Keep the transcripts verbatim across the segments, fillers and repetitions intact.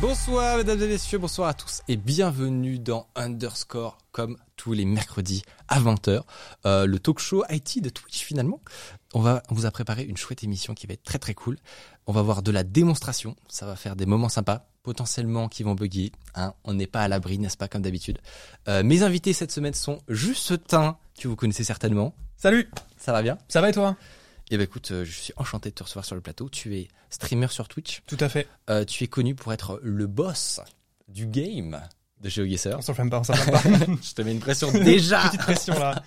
Bonsoir mesdames et messieurs, bonsoir à tous et bienvenue dans Underscore comme tous les mercredis à vingt heures, euh, le talk show I T de Twitch finalement. On va on vous a préparé une chouette émission qui va être très très cool. On va voir de la démonstration, ça va faire des moments sympas, potentiellement qui vont bugger. Hein, on n'est pas à l'abri, n'est-ce pas, comme d'habitude. Euh, mes invités cette semaine sont Justin, que vous connaissez certainement. Salut, ça va bien? Ça va et toi? Eh ben écoute, euh, je suis enchanté de te recevoir sur le plateau. Tu es streamer sur Twitch. Tout à fait. Euh, tu es connu pour être le boss du game de GeoGuessr. On s'en flamme pas, on s'en flamme pas. Je te mets une pression déjà. Petite pression là.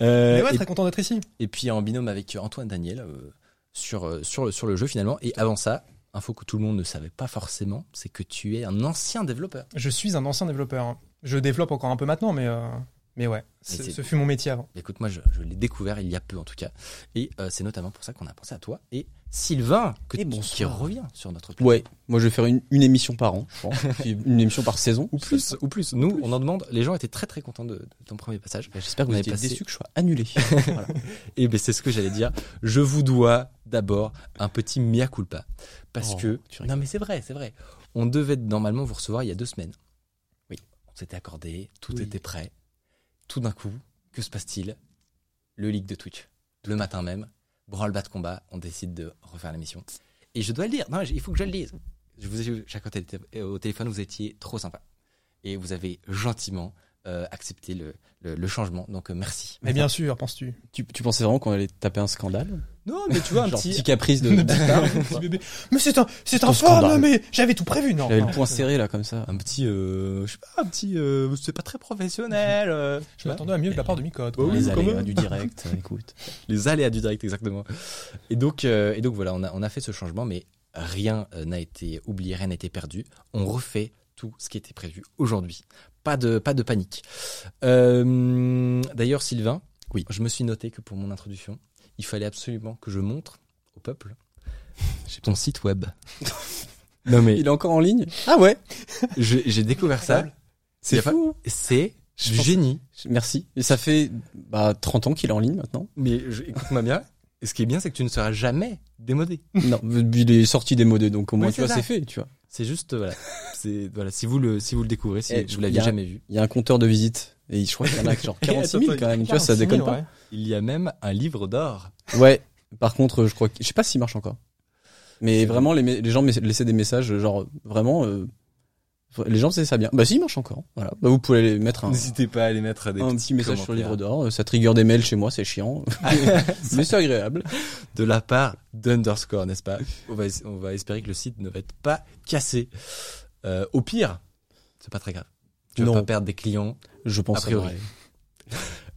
Euh, Mais ouais, très content d'être ici. Et puis en binôme avec Antoine Daniel euh, sur, euh, sur, le, sur le jeu finalement. Et avant ça, info que tout le monde ne savait pas forcément, c'est que tu es un ancien développeur. Je suis un ancien développeur. Je développe encore un peu maintenant, mais... Euh... Mais ouais, c'est, ce fut mon métier avant. Écoute, moi, je, je l'ai découvert il y a peu, en tout cas. Et euh, c'est notamment pour ça qu'on a pensé à toi. Et Sylvain, que et tu, qui revient sur notre plateau. Ouais, moi, je vais faire une, une émission par an, je pense. Une émission par saison. Ou plus, ou plus. Nous, plus. On en demande. Les gens étaient très, très contents de, de ton premier passage. Ouais, j'espère que vous n'avez pas été déçus que je sois annulé. Voilà. Et bien, c'est ce que j'allais dire. Je vous dois d'abord un petit mea culpa. Parce oh, que... Non, mais c'est vrai, c'est vrai. On devait normalement vous recevoir il y a deux semaines. Oui. On s'était accordé, tout oui. était prêt. Tout d'un coup, que se passe-t-il? Le leak de Twitch. Le matin même, branle-bas de combat, on décide de refaire l'émission. Et je dois le dire, non, il faut que je le dise. Je vous ai chacun au téléphone, vous étiez trop sympa. Et vous avez gentiment euh, accepté le, le, le changement, donc euh, merci. Mais bien sûr, penses-tu tu, tu pensais vraiment qu'on allait taper un scandale? Non, mais tu vois, un genre petit, petit caprice de, de, de, de bébé. Mais c'est un, c'est un fort, mais j'avais tout prévu, non? J'avais non, le poing serré, là, comme ça. Un petit, euh, je sais pas, un petit, euh, c'est pas très professionnel, euh, je m'attendais à mieux de la part de Micode. Oh, les aléas du direct, écoute. Les aléas du direct, exactement. Et donc, euh, et donc voilà, on a, on a fait ce changement, mais rien n'a été oublié, rien n'a été perdu. On refait tout ce qui était prévu aujourd'hui. Pas de, pas de panique. Euh, d'ailleurs, Sylvain. Oui. Je me suis noté que pour mon introduction, il fallait absolument que je montre au peuple ton site web. Non mais il est encore en ligne. Ah ouais. je, j'ai découvert ça. C'est, c'est fou. Pas... C'est je du pense... génie. Merci. Et ça fait bah, trente ans qu'il est en ligne maintenant. Mais je... écoute-moi bien. Et ce qui est bien, c'est que tu ne seras jamais démodé. Non, il est sorti démodé, donc au moins oui, tu vois, ça. c'est fait. Tu vois. C'est juste voilà. C'est voilà. Si vous le si vous le découvrez, si et vous l'aviez jamais vu, il y a un compteur de visites. Et je crois qu'il y en a genre quarante-six mille quand même, tu vois, ça déconne pas. Ouais. Il y a même un livre d'or. Ouais, par contre, je crois que... Je sais pas s'il marche encore. Mais c'est vraiment, vrai. les, les gens laissaient des messages, genre, vraiment... Euh, les gens faisaient ça bien. Bah si, il marche encore. Voilà. Bah, vous pouvez les mettre un... N'hésitez pas à les mettre à des un petits messages sur le livre d'or. Ça trigger des mails chez moi, c'est chiant. Mais c'est agréable. De la part d'Underscore, n'est-ce pas? On va, on va espérer que le site ne va être pas cassé. Euh, au pire, c'est pas très grave. Tu vas pas perdre des clients. Je pense. A priori.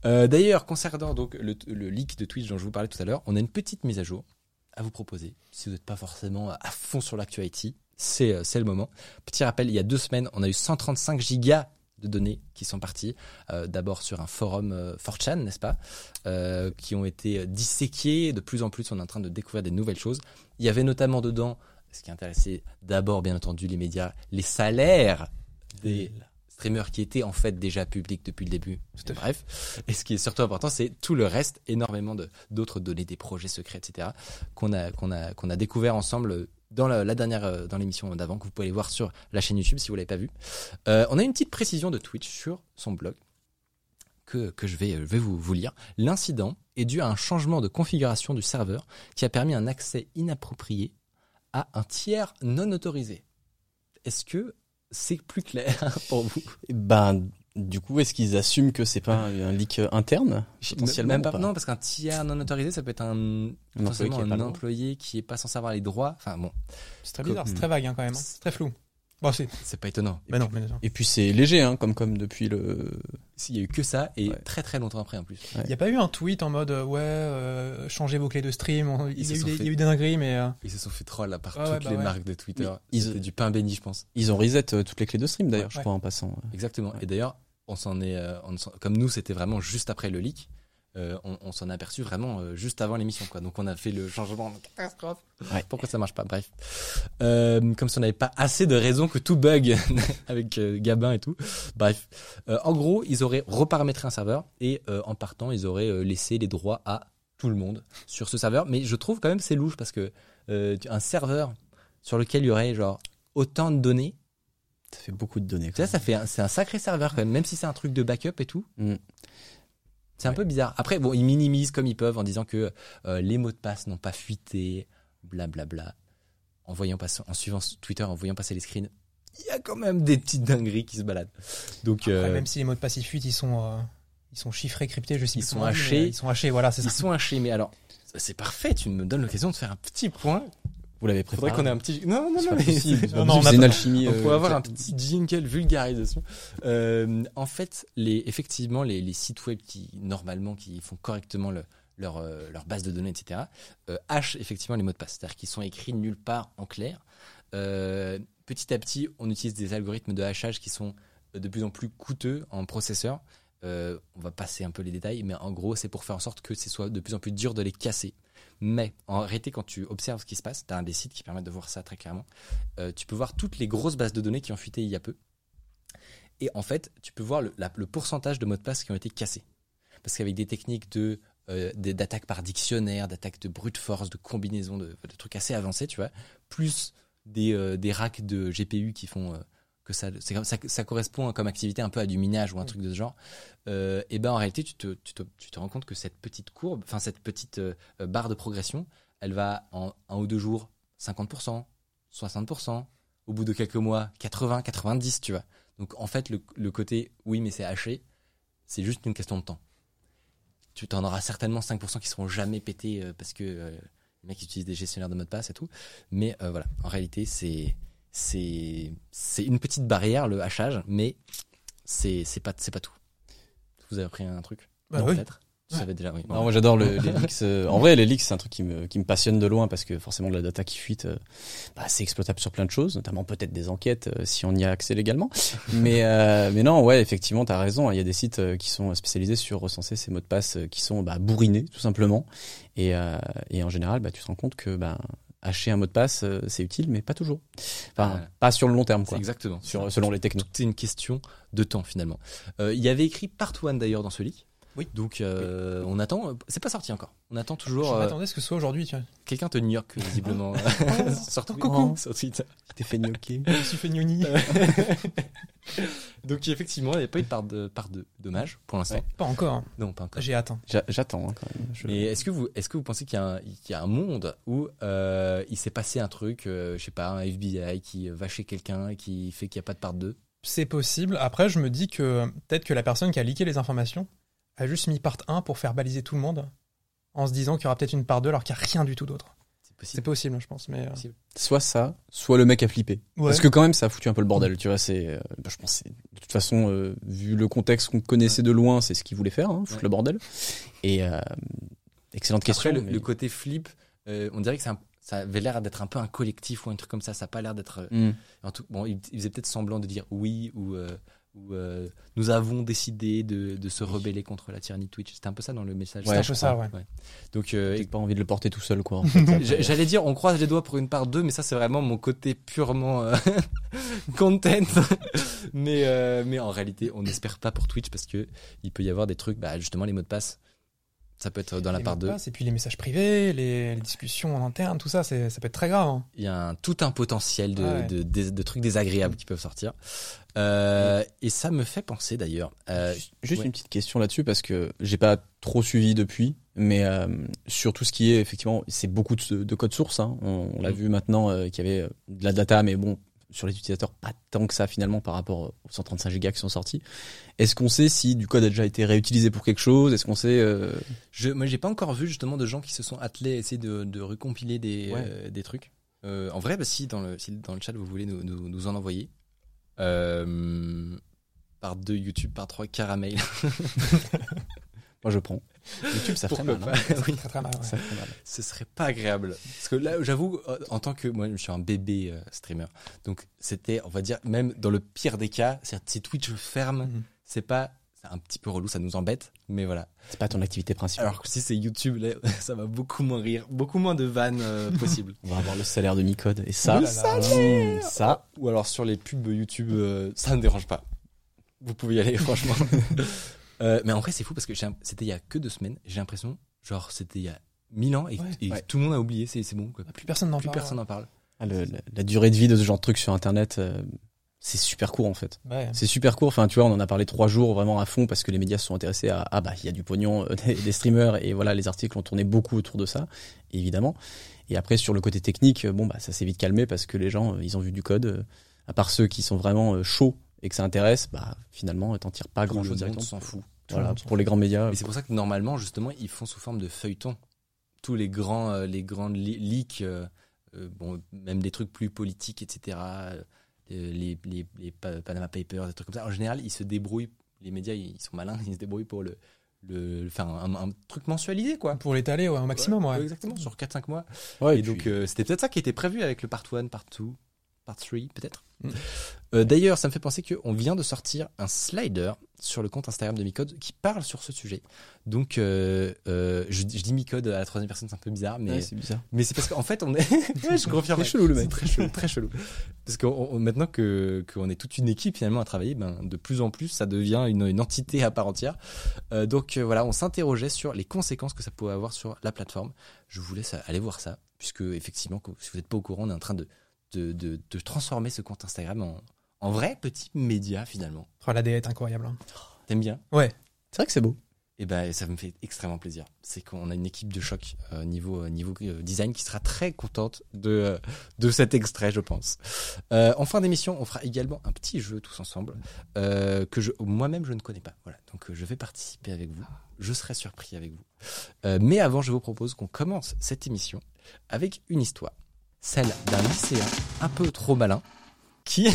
euh, d'ailleurs, concernant donc le, le leak de Twitch dont je vous parlais tout à l'heure, on a une petite mise à jour à vous proposer. Si vous n'êtes pas forcément à fond sur l'actualité, c'est, c'est le moment. Petit rappel, il y a deux semaines, on a eu cent trente-cinq gigas de données qui sont parties. Euh, d'abord sur un forum euh, four chan, n'est-ce pas, euh, qui ont été disséquées. De plus en plus, on est en train de découvrir des nouvelles choses. Il y avait notamment dedans, ce qui intéressait d'abord, bien entendu, les médias, les salaires des... streamers qui étaient en fait déjà publics depuis le début. Et bref. Et ce qui est surtout important, c'est tout le reste, énormément de, d'autres données, des projets secrets, et cetera, qu'on a, qu'on a, qu'on a découvert ensemble dans la, la dernière, dans l'émission d'avant, que vous pouvez aller voir sur la chaîne YouTube si vous ne l'avez pas vu. Euh, on a une petite précision de Twitch sur son blog que, que je vais, je vais vous, vous lire. L'incident est dû à un changement de configuration du serveur qui a permis un accès inapproprié à un tiers non autorisé. Est-ce que c'est plus clair pour vous? Ben, du coup, est-ce qu'ils assument que c'est pas un leak interne potentiellement? Même pas, pas. Non, parce qu'un tiers non autorisé, ça peut être un, un employé, qui est, un employé qui est pas censé avoir les droits. Enfin bon, c'est très bizarre, c'est très vague hein, quand même. Hein. C'est très flou. Bah, c'est... c'est pas étonnant. Et, bah puis, non, mais non. Et puis c'est léger, hein, comme, comme depuis le. Il y a eu que ça, et ouais. très très longtemps après en plus. Il ouais. n'y a pas eu un tweet en mode euh, ouais, euh, changez vos clés de stream, on... il, y a eu des, fait... il y a eu des dingueries, mais. Euh... Ils se sont fait troll là, par ah, toutes ouais, bah les ouais. marques de Twitter. Mais ils ont du pain béni, je pense. Ils ont reset euh, toutes les clés de stream d'ailleurs, ouais. je crois, ouais. en passant. Exactement. Ouais. Et d'ailleurs, on s'en est. Euh, on s'en... Comme nous, c'était vraiment juste après le leak. Euh, on, on s'en est aperçu vraiment euh, juste avant l'émission, quoi. Donc on a fait le changement de catastrophe. Ouais. Pourquoi ça marche pas ? Bref, euh, comme si on n'avait pas assez de raisons que tout bug avec euh, Gabin et tout. Bref, euh, en gros, ils auraient reparamétré un serveur et euh, en partant, ils auraient euh, laissé les droits à tout le monde sur ce serveur. Mais je trouve quand même c'est louche parce que euh, un serveur sur lequel il y aurait genre autant de données. Ça fait beaucoup de données. Ça, ça fait un, c'est un sacré serveur quand même, même si c'est un truc de backup et tout. Mm. C'est un ouais. peu bizarre. Après, bon, ils minimisent comme ils peuvent en disant que euh, les mots de passe n'ont pas fuité, blablabla. Bla bla. En, voyant passe, en suivant Twitter, en voyant passer les screens, il y a quand même des petites dingueries qui se baladent. Donc, après, euh, même si les mots de passe ils fuitent, ils sont, euh, ils sont chiffrés, cryptés, je sais ils sont envie, hachés. Ils sont hachés, voilà, c'est ça. Ils sont hachés, mais alors, c'est parfait. Tu me donnes l'occasion de faire un petit point. Vous l'avez préparé. Faudrait qu'on ait un petit. Non, non, c'est non, mais possible. C'est, non, non, on c'est une alchimie. On euh, pourrait avoir clair. Un petit jingle vulgarisation. Euh, en fait, les, effectivement, les, les sites web qui, normalement, qui font correctement le, leur, euh, leur base de données, et cetera, euh, hachent effectivement les mots de passe. C'est-à-dire qu'ils sont écrits nulle part en clair. Euh, petit à petit, on utilise des algorithmes de hachage qui sont de plus en plus coûteux en processeur. Euh, on va passer un peu les détails, mais en gros, c'est pour faire en sorte que ce soit de plus en plus dur de les casser. Mais en réalité, quand tu observes ce qui se passe, tu as un des sites qui permet de voir ça très clairement. Euh, tu peux voir toutes les grosses bases de données qui ont fuité il y a peu. Et en fait, tu peux voir le, la, le pourcentage de mots de passe qui ont été cassés. Parce qu'avec des techniques de, euh, des, d'attaque par dictionnaire, d'attaque de brute force, de combinaison, de, de trucs assez avancés, tu vois, plus des, euh, des racks de G P U qui font... Euh, que ça, c'est comme, ça, ça correspond comme activité un peu à du minage ou un mmh. truc de ce genre, euh, et ben en réalité tu te, tu te, tu te rends compte que cette petite courbe, enfin cette petite euh, barre de progression, elle va en un ou deux jours cinquante pour cent, soixante pour cent, au bout de quelques mois quatre-vingts, quatre-vingt-dix, tu vois. Donc en fait le, le côté oui mais c'est haché, c'est juste une question de temps. Tu t'en auras certainement cinq pour cent qui seront jamais pétés euh, parce que euh, les mecs utilisent des gestionnaires de mots de passe et tout, mais euh, voilà, en réalité c'est C'est, c'est une petite barrière, le hachage, mais c'est, c'est, pas, c'est pas tout. Vous avez appris un truc ? Bah non, oui. Peut-être. Tu ouais. savais déjà, oui. Non, ouais. Moi, j'adore le, les leaks. En vrai, les leaks, c'est un truc qui me, qui me passionne de loin parce que forcément, la data qui fuite, bah, c'est exploitable sur plein de choses, notamment peut-être des enquêtes si on y a accès légalement. Mais, euh, mais non, ouais, effectivement, t'as raison. Il y a des sites qui sont spécialisés sur recenser ces mots de passe qui sont bah, bourrinés, tout simplement. Et, euh, et en général, bah, tu te rends compte que... Bah, hacher un mot de passe, c'est utile, mais pas toujours. Enfin, voilà. Pas sur le long terme, quoi. C'est exactement. Sur, selon les technos. C'est une question de temps, finalement. Euh, il y avait écrit Part One, d'ailleurs, dans ce leak. Oui. Donc, euh, oui. on attend. C'est pas sorti encore. On attend toujours. Je euh, m'attendais à ce que ce soit aujourd'hui, tu vois. Quelqu'un de New York, visiblement. Surtout coucou. Sur Twitter. Il t'est fait gnocchi. Je suis fait gnoni. Donc, effectivement, il n'y a pas eu de part de, part de dommage, pour l'instant. Ouais, pas encore. Hein. Non, pas encore. J'ai atteint. J'a- j'attends, hein, quand même. Je... Mais est-ce que vous, est-ce que vous pensez qu'il y a un, qu'il y a un monde où, euh, il s'est passé un truc, euh, je sais pas, un F B I qui va chez quelqu'un et qui fait qu'il n'y a pas de part deux? C'est possible. Après, je me dis que peut-être que la personne qui a leaké les informations a juste mis part un pour faire baliser tout le monde en se disant qu'il y aura peut-être une part deux alors qu'il n'y a rien du tout d'autre. C'est possible, je pense. Mais euh... soit ça, soit le mec a flippé. Ouais. Parce que quand même, ça a foutu un peu le bordel. Tu vois, c'est, euh, je pense, c'est, de toute façon, euh, vu le contexte qu'on connaissait ouais. de loin, c'est ce qu'il voulait faire, hein, foutre ouais. le bordel. Et euh, excellente question. Après, le, mais... le côté flip, euh, on dirait que c'est un, ça avait l'air d'être un peu un collectif ou un truc comme ça. Ça n'a pas l'air d'être. Euh, mm. en tout, bon, il, il faisait peut-être semblant de dire oui ou. Euh, Où, euh, nous avons décidé de, de se rebeller contre la tyrannie de Twitch. C'était un peu ça dans le message. Ouais, c'est un peu ça, ouais. ouais. Donc, euh, j'ai pas envie de le porter tout seul, quoi. En fait. J'allais dire, on croise les doigts pour une part deux, mais ça, c'est vraiment mon côté purement euh, content. mais, euh, mais en réalité, on n'espère pas pour Twitch parce que il peut y avoir des trucs, bah, justement, les mots de passe. Ça peut être dans la part deux. Et puis les messages privés, les, les discussions en interne, tout ça, c'est, ça peut être très grave. Hein. Il y a un, tout un potentiel de, ah ouais. de, de, de trucs désagréables qui peuvent sortir. Euh, ouais. Et ça me fait penser d'ailleurs. Euh, juste juste ouais. une petite question là-dessus parce que j'ai pas trop suivi depuis, mais euh, sur tout ce qui est effectivement, c'est beaucoup de, de code source. Hein. On, on l'a mmh. vu maintenant euh, qu'il y avait de la data, mais bon. Sur les utilisateurs, pas tant que ça finalement par rapport aux cent trente-cinq gigas qui sont sortis. Est-ce qu'on sait si du code a déjà été réutilisé pour quelque chose ? Est-ce qu'on sait euh... je, Moi, j'ai pas encore vu justement de gens qui se sont attelés à essayer de, de recompiler des, ouais. euh, des trucs. Euh, en vrai, bah, si, dans le, si dans le chat vous voulez nous, nous, nous en envoyer, euh, par deux YouTube, par trois caramel. Moi je prends. YouTube, ça ferait mal, hein. Oui, ça ferait mal, ouais. Ça ferait mal. Ce serait pas agréable. Parce que là, j'avoue, en tant que moi, je suis un bébé euh, streamer. Donc c'était, on va dire, même dans le pire des cas, si Twitch ferme, mm-hmm. c'est pas, c'est un petit peu relou, ça nous embête, mais voilà. C'est pas ton activité principale. Alors que si c'est YouTube, là, ça va beaucoup moins rire, beaucoup moins de vannes euh, possible. On va avoir le salaire de Micode et ça, le salaire mmh, ça. Ou alors sur les pubs YouTube, euh, ça ne dérange pas. Vous pouvez y aller, franchement. Euh, mais en vrai c'est fou parce que j'ai, c'était il y a que deux semaines, j'ai l'impression genre c'était il y a mille ans et, ouais, et ouais. tout le monde a oublié, c'est, c'est bon quoi. Plus personne n'en plus parle. Personne n'en parle. Ah, le, la, la durée de vie de ce genre de truc sur internet euh, c'est super court en fait. Ouais. C'est super court, enfin tu vois on en a parlé trois jours vraiment à fond parce que les médias se sont intéressés à ah bah il y a du pognon euh, des, des streamers et voilà les articles ont tourné beaucoup autour de ça évidemment. Et après sur le côté technique bon bah ça s'est vite calmé parce que les gens ils ont vu du code euh, à part ceux qui sont vraiment euh, chauds et que ça intéresse, bah finalement, t'en tires pas grand-chose directement. Tout le monde s'en fout. Voilà, pour les grands médias. Et c'est pour ça que normalement, justement, ils font sous forme de feuilleton. Tous les grands, euh, les grandes li- leaks, euh, euh, bon, même des trucs plus politiques, et cetera. Euh, les, les, les Panama Papers, des trucs comme ça. En général, ils se débrouillent. Les médias, ils sont malins. Ils se débrouillent pour le, le, faire un, un, un truc mensualisé, quoi. Pour l'étaler, ouais, un maximum, ouais. ouais. ouais exactement, sur quatre cinq mois. Ouais, et, et puis... donc, euh, c'était peut-être ça qui était prévu avec le part un, part deux. Part trois, peut-être. Mmh. Euh, d'ailleurs, ça me fait penser qu'on vient de sortir un slider sur le compte Instagram de Micode qui parle sur ce sujet. Donc, euh, euh, je, je dis Micode à la troisième personne, c'est un peu bizarre. Mais, ouais, c'est bizarre. Mais c'est parce qu'en fait, on est... je confirme. C'est chelou, le mec. C'est très chelou, très chelou. Parce que on, on, maintenant que, qu'on est toute une équipe, finalement, à travailler, ben, de plus en plus, ça devient une, une entité à part entière. Euh, donc, euh, voilà, on s'interrogeait sur les conséquences que ça pouvait avoir sur la plateforme. Je vous laisse aller voir ça, puisque, effectivement, si vous n'êtes pas au courant, on est en train de De, de, de transformer ce compte Instagram en, en vrai petit média finalement. Oh, l'A D est incroyable. Hein. T'aimes bien ? Ouais. C'est vrai que c'est beau. Et ben ça me fait extrêmement plaisir. C'est qu'on a une équipe de choc euh, niveau, niveau design qui sera très contente de, de cet extrait, je pense. Euh, en fin d'émission, on fera également un petit jeu tous ensemble euh, que je, moi-même je ne connais pas. Voilà. Donc euh, je vais participer avec vous. Je serai surpris avec vous. Euh, mais avant, je vous propose qu'on commence cette émission avec une histoire. Celle d'un lycéen un peu trop malin qui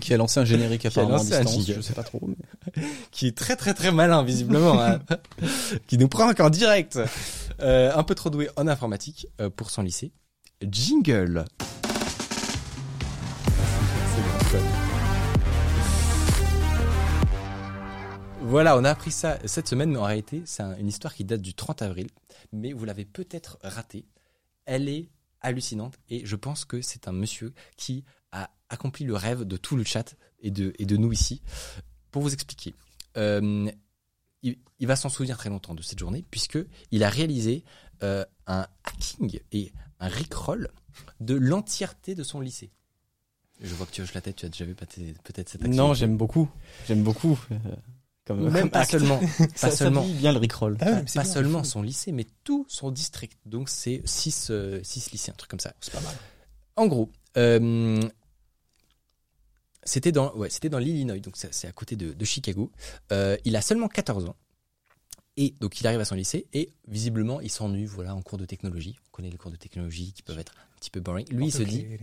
qui a lancé un générique apparemment à distance, je sais pas trop, mais... qui est très très très malin visiblement, hein. Qui nous prank en direct, euh, un peu trop doué en informatique euh, pour son lycée. Jingle. C'est bon, voilà, on a appris ça cette semaine, mais en réalité c'est un, une histoire qui date du trente avril, mais vous l'avez peut-être ratée. Elle est hallucinante, et je pense que c'est un monsieur qui a accompli le rêve de tout le chat et de, et de nous ici. Pour vous expliquer, euh, il, il va s'en souvenir très longtemps de cette journée, puisqu'il a réalisé euh, un hacking et un rickroll de l'entièreté de son lycée. Je vois que tu hoches la tête, tu as déjà vu peut-être cette action. Non, j'aime beaucoup, j'aime beaucoup. Comme même pas seulement, pas ça, seulement ça bien le rickroll, ah ouais, pas, pas seulement son lycée, mais tout son district. Donc c'est six euh, six lycées, un truc comme ça. C'est pas mal. En gros, euh, c'était dans ouais, c'était dans l'Illinois, donc c'est, c'est à côté de, de Chicago. Euh, il a seulement quatorze ans et donc il arrive à son lycée et visiblement il s'ennuie. Voilà, en cours de technologie, on connaît les cours de technologie qui peuvent être un petit peu boring. Lui, on il se dit, les...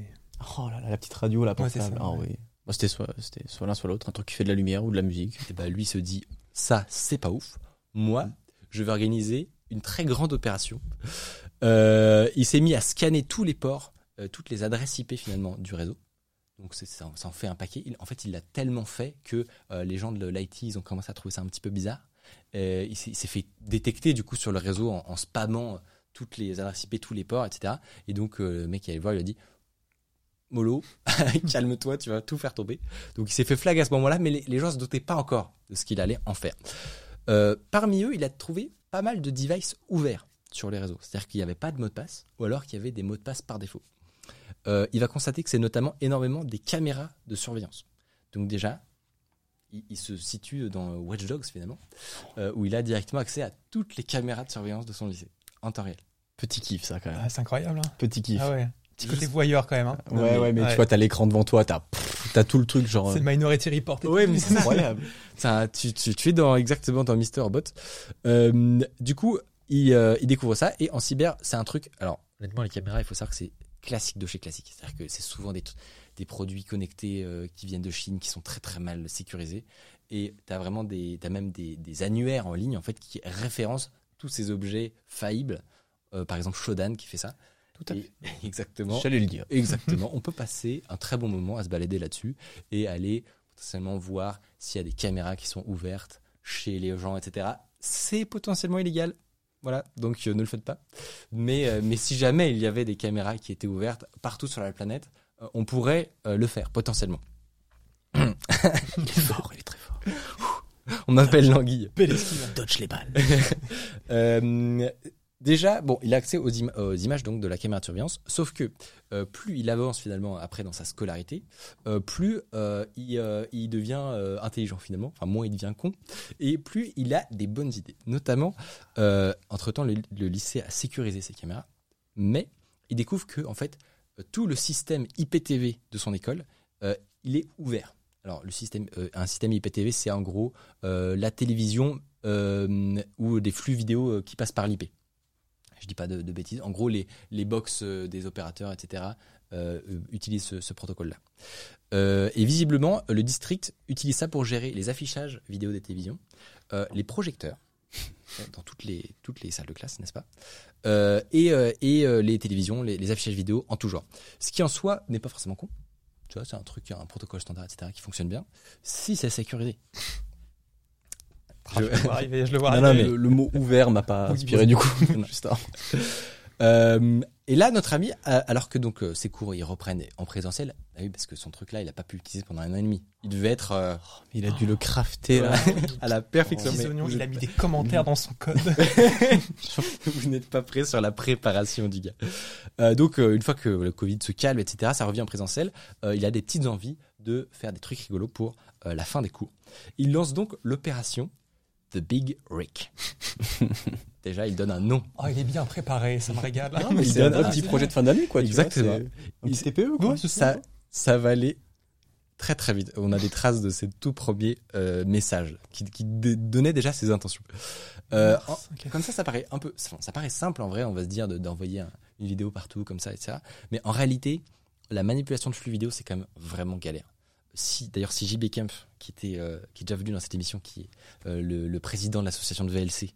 oh là là, la petite radio là, portable. Ah oui. Bon, c'était, soit, c'était soit l'un soit l'autre, un truc qui fait de la lumière ou de la musique. Et bah, lui se dit, ça c'est pas ouf, moi je vais organiser une très grande opération. Euh, il s'est mis à scanner tous les ports, euh, toutes les adresses I P finalement du réseau. Donc c'est, ça, ça en fait un paquet. Il, en fait il l'a tellement fait que euh, les gens de l'I T ils ont commencé à trouver ça un petit peu bizarre. Euh, il, s'est, il s'est fait détecter du coup sur le réseau en, en spammant toutes les adresses I P, tous les ports, et cetera. Et donc euh, le mec qui allait voir, il a dit, mollo, calme-toi, tu vas tout faire tomber. Donc il s'est fait flag à ce moment-là, mais les, les gens ne se doutaient pas encore de ce qu'il allait en faire. Euh, parmi eux, il a trouvé pas mal de devices ouverts sur les réseaux. C'est-à-dire qu'il n'y avait pas de mot de passe, ou alors qu'il y avait des mots de passe par défaut. Euh, il va constater que c'est notamment énormément des caméras de surveillance. Donc déjà, il, il se situe dans Watch Dogs finalement, euh, où il a directement accès à toutes les caméras de surveillance de son lycée, en temps réel. Petit kiff ça quand même. Ah, c'est incroyable. Hein. Petit kiff. Ah ouais. Petit côté voyeur quand même. Hein. Ouais, ouais, ouais, mais ouais. Tu vois, t'as l'écran devant toi, t'as, pff, t'as tout le truc genre. C'est le Minority Report. Ouais, mais c'est incroyable. Ça, tu, tu, tu es dans, exactement dans Mister Bot. Euh, du coup, il, euh, il découvre ça et en cyber, c'est un truc. Alors, honnêtement, les caméras, il faut savoir que c'est classique de chez classique. C'est-à-dire que c'est souvent des, des produits connectés euh, qui viennent de Chine, qui sont très très mal sécurisés. Et tu as vraiment des, t'as même des, des annuaires en ligne en fait, qui référencent tous ces objets faillibles. Euh, par exemple, Shodan qui fait ça. Tout à fait. Et, exactement. J'allais le dire. Exactement. On peut passer un très bon moment à se balader là-dessus et aller potentiellement voir s'il y a des caméras qui sont ouvertes chez les gens, et cetera. C'est potentiellement illégal. Voilà, donc euh, ne le faites pas. Mais, euh, mais si jamais il y avait des caméras qui étaient ouvertes partout sur la planète, euh, on pourrait euh, le faire, potentiellement. Il est fort, il est très fort. Ouh, on m'appelle l'anguille. Dodge les balles. euh, déjà, bon, il a accès aux, im- aux images donc, de la caméra de surveillance, sauf que euh, plus il avance finalement après dans sa scolarité, euh, plus euh, il, euh, il devient euh, intelligent finalement, enfin moins il devient con, et plus il a des bonnes idées. Notamment, euh, entre-temps, le, le lycée a sécurisé ses caméras, mais il découvre que en fait, tout le système I P T V de son école, euh, il est ouvert. Alors, le système, euh, un système I P T V, c'est en gros euh, la télévision euh, ou des flux vidéo euh, qui passent par l'I P. Je ne dis pas de, de bêtises. En gros, les, les box des opérateurs, et cetera, euh, utilisent ce, ce protocole-là. Euh, et visiblement, le district utilise ça pour gérer les affichages vidéo des télévisions, euh, les projecteurs, dans toutes les, toutes les salles de classe, n'est-ce pas, euh, et, euh, et euh, les télévisions, les, les affichages vidéo en tout genre. Ce qui, en soi, n'est pas forcément con. Tu vois, c'est un truc, un protocole standard, et cetera, qui fonctionne bien, si c'est sécurisé. Je... je le vois arriver, je le vois non, arriver. Non, mais... le, le mot ouvert m'a pas inspiré du coup. Juste avant. Euh, et là, notre ami, alors que donc ses cours ils reprennent en présentiel, ah oui, parce que son truc-là, il a pas pu l'utiliser pendant un an et demi. Il devait être, euh, il a dû oh. le crafter là, à la perfection. Mais oignons, vous... Il a mis des commentaires dans son code. Vous n'êtes pas prêt sur la préparation du gars. Euh, donc, euh, une fois que le Covid se calme, et cetera, ça revient en présentiel. Euh, il a des petites envies de faire des trucs rigolos pour euh, la fin des cours. Il lance donc l'opération The Big Rick. Déjà, il donne un nom. Oh, il est bien préparé, ça me régale. Non, mais il donne un petit projet de fin d'année, quoi. Exactement. Il T P E, quoi. Ça, ça va aller très très vite. On a des traces de ses tout premiers euh, messages qui, qui d- donnaient déjà ses intentions. Euh, oh, okay. Comme ça, ça paraît un peu, ça, ça paraît simple en vrai. On va se dire de, d'envoyer un, une vidéo partout comme ça, et cetera. Mais en réalité, la manipulation de flux vidéo, c'est quand même vraiment galère. Si, d'ailleurs, si J B Kemp, qui, était, euh, qui est déjà venu dans cette émission, qui est euh, le, le président de l'association de V L C,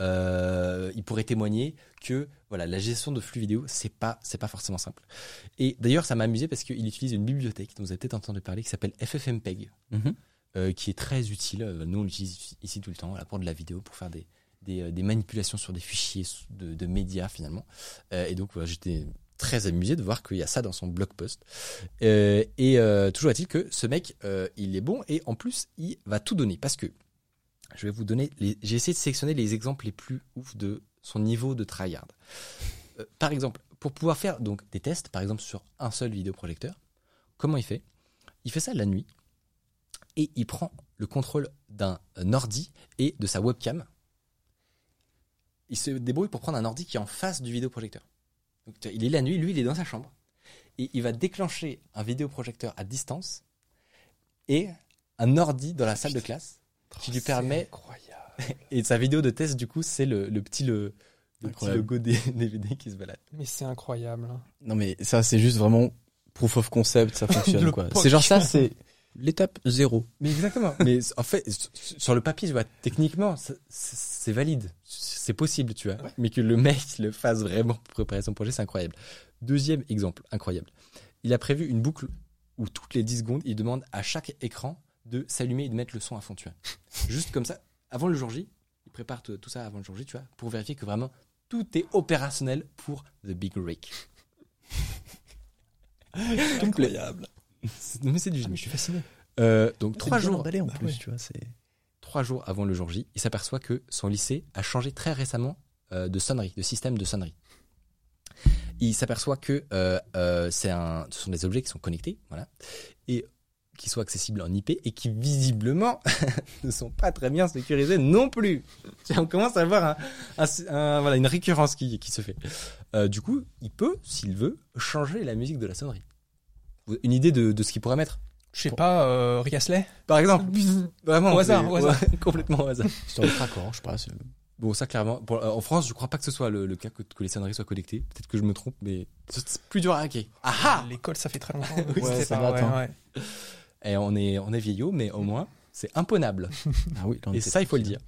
euh, il pourrait témoigner que voilà, la gestion de flux vidéo, c'est pas, c'est pas forcément simple. Et d'ailleurs, ça m'a amusé parce qu'il utilise une bibliothèque dont vous avez peut-être entendu parler qui s'appelle FFmpeg, mm-hmm. euh, qui est très utile. Nous, on l'utilise ici tout le temps, voilà, pour de la vidéo, pour faire des, des, des manipulations sur des fichiers de, de médias, finalement. Euh, et donc, voilà, j'étais... très amusé de voir qu'il y a ça dans son blog post. Euh, et euh, toujours est-il que ce mec, euh, il est bon et en plus, il va tout donner. Parce que, je vais vous donner, les, j'ai essayé de sélectionner les exemples les plus ouf de son niveau de tryhard. Euh, par exemple, pour pouvoir faire donc, des tests, par exemple sur un seul vidéoprojecteur, comment il fait ? Il fait ça la nuit et il prend le contrôle d'un ordi et de sa webcam. Il se débrouille pour prendre un ordi qui est en face du vidéoprojecteur. Donc, il est la nuit, lui il est dans sa chambre et il va déclencher un vidéoprojecteur à distance et un ordi dans la salle de classe qui lui permet incroyable. Et sa vidéo de test du coup c'est le, le petit le, le petit logo des D V D qui se balade. Mais c'est incroyable. Non mais ça c'est juste vraiment proof of concept, ça fonctionne quoi. Poc. C'est genre ça c'est l'étape zéro. Mais exactement. Mais en fait, sur le papier, je vois, techniquement, c'est, c'est valide. C'est possible, tu vois. Ouais. Mais que le mec le fasse vraiment pour préparer son projet, c'est incroyable. Deuxième exemple, incroyable. Il a prévu une boucle où toutes les dix secondes, il demande à chaque écran de s'allumer et de mettre le son à fond, tu vois. Juste comme ça, avant le jour J, il prépare tout, tout ça avant le jour J, tu vois, pour vérifier que vraiment tout est opérationnel pour The Big Rick. Incroyable. Non mais c'est du génie. Ah, je suis fasciné. Euh, donc c'est trois jours d'aller en plus, bah ouais. Tu vois, c'est trois jours avant le jour J, il s'aperçoit que son lycée a changé très récemment euh, de sonnerie, de système de sonnerie. Il s'aperçoit que euh, euh, c'est un, ce sont des objets qui sont connectés, voilà, et qui sont accessibles en I P et qui visiblement ne sont pas très bien sécurisés non plus. On commence à avoir un, un, un, voilà, une récurrence qui, qui se fait. Euh, du coup, il peut, s'il veut, changer la musique de la sonnerie. Une idée de, de ce qu'il pourrait mettre. Je sais pour... pas, euh, Riasley par exemple. Vraiment, au hasard, au hasard. Complètement au hasard. Sur le track orange, je sais pas. C'est... Bon, ça, clairement, pour, euh, en France, je crois pas que ce soit le, le cas que, que les sonneries soient connectées. Peut-être que je me trompe, mais c'est plus dur à hacker. Ah, l'école, ça fait très longtemps. Oui, ouais, c'est pas, ouais, ouais. Et on est, on est vieillot, mais au moins, c'est imponnable. Ah oui, et ça, il faut le dire.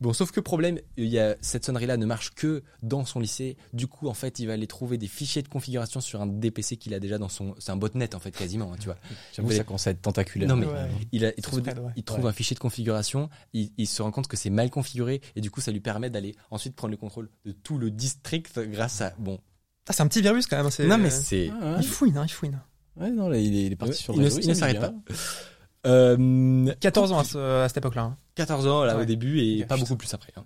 Bon, sauf que problème, il y a, cette sonnerie-là ne marche que dans son lycée. Du coup, en fait, il va aller trouver des fichiers de configuration sur un D P C qu'il a déjà dans son... C'est un botnet, en fait, quasiment, hein, tu vois. J'avoue, ça commence à être tentaculaire. Non, mais ouais, il, a, il trouve, spread, ouais. il trouve ouais. un fichier de configuration, il, il se rend compte que c'est mal configuré, et du coup, ça lui permet d'aller ensuite prendre le contrôle de tout le district grâce à... Bon. Ah, c'est un petit virus, quand même. C'est... Non, mais c'est... Ah, ouais. Il fouine, hein, il fouine. Ouais, non, là, il est, il est parti ouais, sur le réseau. Il ne s'arrête pas. Euh, quatorze ans à, ce, à cette époque-là. Hein. quatorze ans là, ouais. au début et okay, pas putain. beaucoup plus après. Hein.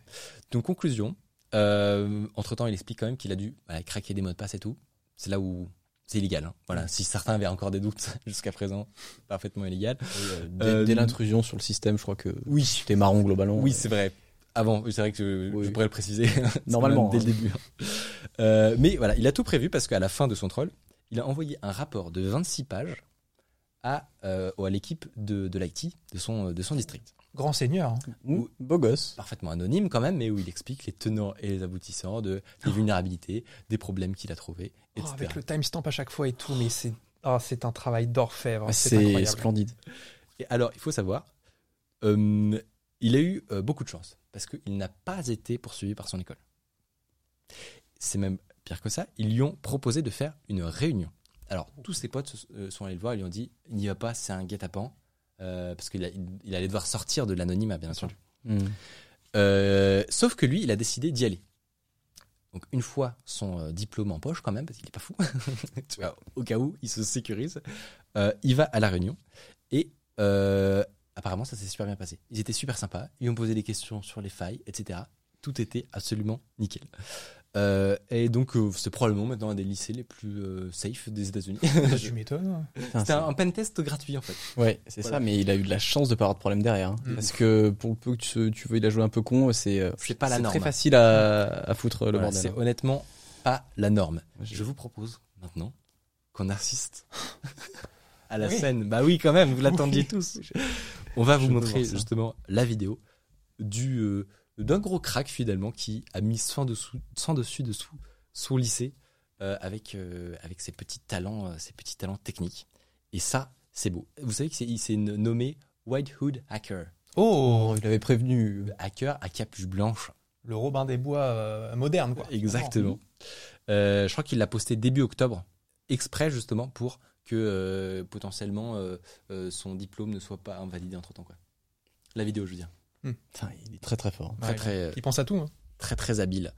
Donc, conclusion, euh, entre-temps, il explique quand même qu'il a dû voilà, craquer des mots de passe et tout. C'est là où c'est illégal. Hein. Voilà, si certains avaient encore des doutes jusqu'à présent, parfaitement illégal. Euh, dès, euh, dès l'intrusion sur le système, je crois que oui. c'était marron globalement. Oui, c'est vrai. Avant, c'est vrai que je, oui. je pourrais le préciser. Normalement. Dès hein. le début. euh, mais voilà, il a tout prévu parce qu'à la fin de son troll, il a envoyé un rapport de vingt-six pages à, euh, à l'équipe de, de l'I T de son, de son district. Grand seigneur. Hein. Où, beau gosse. Parfaitement anonyme quand même, mais où il explique les tenants et les aboutissants de, des oh. vulnérabilités, des problèmes qu'il a trouvés, et cetera. Oh, avec le timestamp à chaque fois et tout, mais c'est, oh, c'est un travail d'orfèvre. C'est, c'est incroyable. Splendide. Et alors, il faut savoir, euh, il a eu euh, beaucoup de chance, parce qu'il n'a pas été poursuivi par son école. C'est même pire que ça, ils lui ont proposé de faire une réunion. Alors, tous ses potes sont allés le voir, ils lui ont dit « N'y va pas, c'est un guet-apens euh, », parce qu'il a, il, il allait devoir sortir de l'anonymat, bien entendu. Mmh. Euh, sauf que lui, il a décidé d'y aller. Donc, une fois son euh, diplôme en poche, quand même, parce qu'il n'est pas fou, tu vois, au cas où, il se sécurise, euh, il va à la réunion, et euh, apparemment, ça s'est super bien passé. Ils étaient super sympas, ils ont posé des questions sur les failles, et cetera. Tout était absolument nickel. Euh, et donc, euh, c'est probablement maintenant un des lycées les plus euh, safe des États-Unis. Tu m'étonnes. C'était un, un pentest gratuit en fait. Ouais, c'est voilà. ça, mais il a eu de la chance de ne pas avoir de problème derrière. Hein, mmh. Parce que pour le peu que tu, tu veux, il a joué un peu con, c'est, euh, c'est, pas la c'est norme. Très facile à, à foutre le voilà, bordel. C'est honnêtement pas la norme. Je vous propose maintenant qu'on assiste à la oui. scène. Bah oui, quand même, vous l'attendiez tous. On va vous Je montrer justement la vidéo du. Euh, d'un gros crack finalement qui a mis sans dessous, sans dessus dessous son lycée euh, avec euh, avec ses petits talents, euh, ses petits talents techniques. Et ça, c'est beau. Vous savez que c'est il s'est nommé White Hood Hacker. Oh, il avait prévenu. Le hacker à capuche blanche. Le Robin des Bois euh, moderne quoi. Exactement. Euh, je crois qu'il l'a posté début octobre exprès justement pour que euh, potentiellement euh, euh, son diplôme ne soit pas invalidé entre temps quoi. La vidéo, je veux dire. Hum. Putain, il est très très fort. Très, ouais, très, il pense à tout. Hein. Très très habile.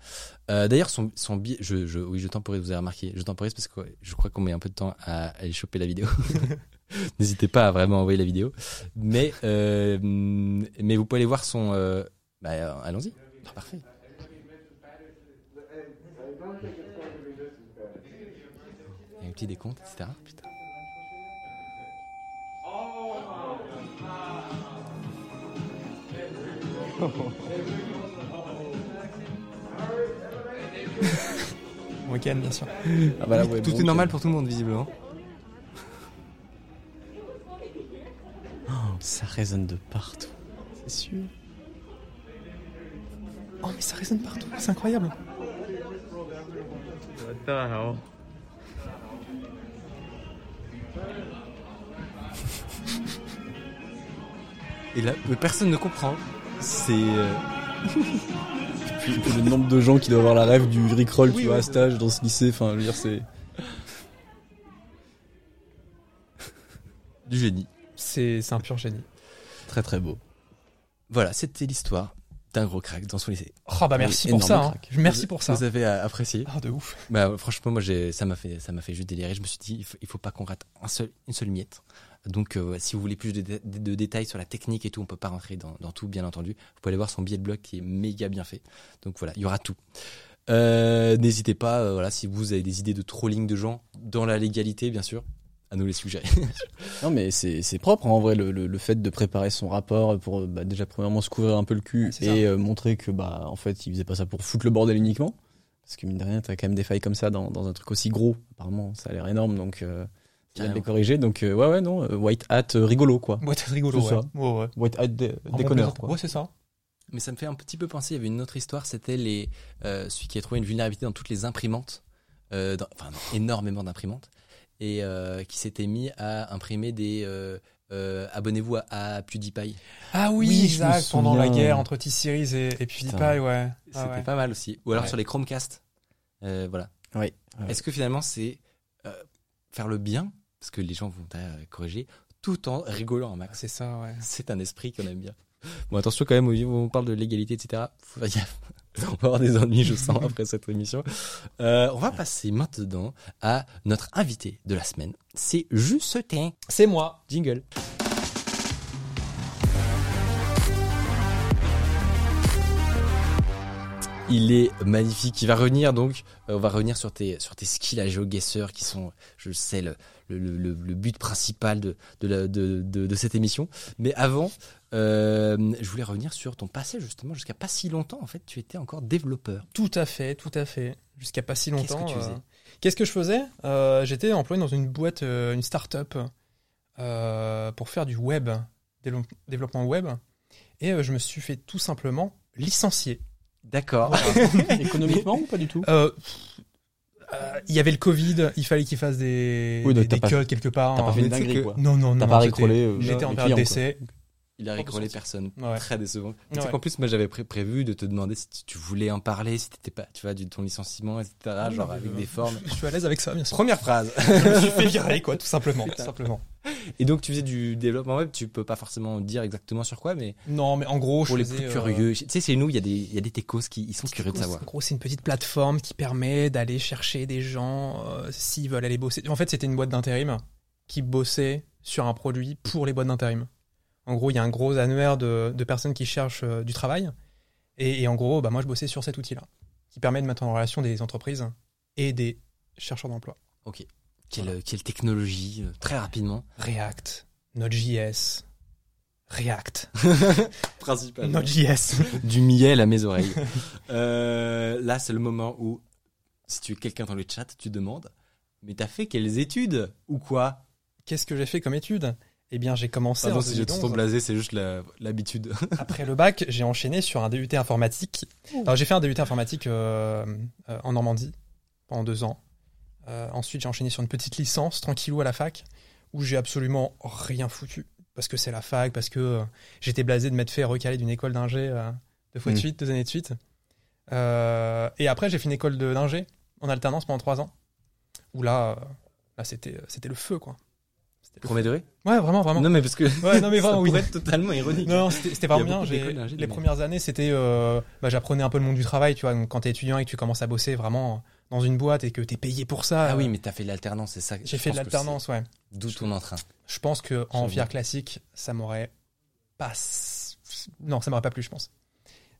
Euh, d'ailleurs, son, son biais. Je, je, oui, je temporise, vous avez remarqué. Je temporise parce que je crois qu'on met un peu de temps à aller choper la vidéo. N'hésitez pas à vraiment envoyer la vidéo. Mais, euh, mais vous pouvez aller voir son. Euh, bah, allons-y. Oh, parfait. Il y a un petit décompte, et cetera. Putain. Week-end bien sûr. Ah bah là, ouais, tout bon est normal pour tout le monde visiblement. Oh, ça résonne de partout. C'est sûr. Oh mais ça résonne partout, c'est incroyable. What the hell? Et là, personne ne comprend. C'est euh... le nombre de gens qui doivent avoir la rêve du rickroll, oui, tu vois, à oui, stage dans ce lycée. Enfin, je veux dire, c'est du génie. C'est, c'est un pur génie. Très très beau. Voilà, c'était l'histoire d'un gros crack dans son lycée. Oh bah merci pour ça. Hein. Merci pour ça. Vous avez apprécié. Ah oh, de ouf. Bah franchement, moi j'ai, ça m'a fait, ça m'a fait juste délirer. Je me suis dit, il faut, il faut pas qu'on rate un seul, une seule miette. Donc, euh, si vous voulez plus de, dé- de détails sur la technique et tout, on peut pas rentrer dans, dans tout, bien entendu. Vous pouvez aller voir son billet de blog qui est méga bien fait. Donc voilà, il y aura tout. Euh, n'hésitez pas, euh, voilà, si vous avez des idées de trolling de gens dans la légalité, bien sûr, à nous les suggérer. Non, mais c'est, c'est propre hein, en vrai le, le, le fait de préparer son rapport pour bah, déjà premièrement se couvrir un peu le cul ah, et euh, montrer que bah en fait il faisait pas ça pour foutre le bordel uniquement. Parce que mine de rien, t'as quand même des failles comme ça dans, dans un truc aussi gros. Apparemment, ça a l'air énorme, donc. Euh... Il les corriger, donc euh, ouais ouais non, White Hat euh, rigolo quoi. White Hat rigolo, ouais. Ça. Ouais, ouais. White Hat dé- déconneur quoi. Ouais c'est ça. mais ça me fait un petit peu penser, il y avait une autre histoire, c'était les, euh, celui qui a trouvé une vulnérabilité dans toutes les imprimantes, euh, dans, enfin dans énormément d'imprimantes, et euh, qui s'était mis à imprimer des... Euh, Euh, abonnez-vous à, à PewDiePie. Ah oui, oui exact. Pendant la guerre entre T-Series et, et PewDiePie, putain, ouais. C'était ah ouais. pas mal aussi. Ou alors ouais. sur les Chromecast. Euh, voilà. Oui. Ouais. Est-ce que finalement c'est euh, faire le bien, parce que les gens vont euh, corriger, tout en rigolant un max. Ah, c'est ça, ouais. C'est un esprit qu'on aime bien. Bon, attention quand même, on parle de l'égalité, et cetera. Faut faire gaffe. On va avoir des ennuis, je sens, après cette émission. Euh, on va passer maintenant à notre invité de la semaine. C'est Justin. C'est moi. Jingle. Il est magnifique. Il va revenir donc. Euh, on va revenir sur tes sur tes skills à GeoGuessr qui sont, je sais, le le le, le but principal de de, la, de de de cette émission. Mais avant. Euh, je voulais revenir sur ton passé, justement, jusqu'à pas si longtemps, en fait, tu étais encore développeur. Tout à fait, tout à fait. Jusqu'à pas si longtemps. Qu'est-ce que tu faisais euh, Qu'est-ce que je faisais euh, J'étais employé dans une boîte, euh, une start-up, euh, pour faire du web, délo- développement web. Et euh, je me suis fait tout simplement licencier. D'accord. Voilà. Économiquement ou pas du tout euh, Il y avait le Covid, il fallait qu'ils fassent des, oui, des, des cuts quelque part. T'as hein, pas fait une dinguerie, que... quoi. Non, non, t'as non. T'as pas récrollé. Euh, j'étais en période d'essai. Il a récrollé personne, ouais. Très décevant. Tu sais qu'en plus, moi, j'avais pré- prévu de te demander si tu voulais en parler, si t'étais pas, tu vois, du ton licenciement, et cetera. Ah, genre avec euh, des formes. Je suis à l'aise avec ça, bien sûr. Première phrase. Je me suis fait virer, quoi, tout simplement, tout simplement. Et donc, tu faisais du développement web. Tu peux pas forcément dire exactement sur quoi, mais non, mais en gros, pour je les faisais, plus curieux, euh... tu sais, chez nous, il y a des, il y a des techos qui, ils sont curieux de savoir. En gros, c'est une petite plateforme qui permet d'aller chercher des gens euh, s'ils veulent aller bosser. En fait, c'était une boîte d'intérim qui bossait sur un produit pour les boîtes d'intérim. En gros, il y a un gros annuaire de, de personnes qui cherchent euh, du travail. Et, et en gros, bah, moi, je bossais sur cet outil-là, qui permet de mettre en relation des entreprises et des chercheurs d'emploi. Ok. Quelle, voilà. quelle technologie, euh, très rapidement. React, Node.js, React. Principalement. Node.js. Du miel à mes oreilles. euh, là, c'est le moment où, si tu es quelqu'un dans le chat, tu demandes « Mais t'as fait quelles études ?» ou quoi ? Qu'est-ce que j'ai fait comme études ? Eh bien, j'ai commencé Pardon, en si je te sens blasé, c'est juste la, l'habitude. Après le bac, j'ai enchaîné sur un D U T informatique. Alors, j'ai fait un D U T informatique euh, euh, en Normandie pendant deux ans. Euh, ensuite, j'ai enchaîné sur une petite licence, tranquillou à la fac, où j'ai absolument rien foutu. Parce que c'est la fac, parce que euh, j'étais blasé de m'être fait recaler d'une école d'ingé euh, deux fois mmh. de suite, deux années de suite. Euh, et après, j'ai fait une école de, d'ingé en alternance pendant trois ans. Où là, euh, là c'était, c'était le feu, quoi. Premier degré ? Ouais, vraiment, vraiment. Non, mais parce que ouais, non, mais vraiment, ça oui. pourrait être totalement ironique. Non, non c'était, c'était vraiment bien. J'ai, les bien. Premières années, c'était... Euh, bah, j'apprenais un peu le monde du travail, tu vois. Donc, quand t'es étudiant et que tu commences à bosser vraiment dans une boîte et que t'es payé pour ça... Ah oui, mais t'as fait de l'alternance, c'est ça. J'ai fait de l'alternance, ouais. D'où ton entrain. Je pense qu'en V R classique, ça m'aurait pas... Non, ça m'aurait pas plu, je pense.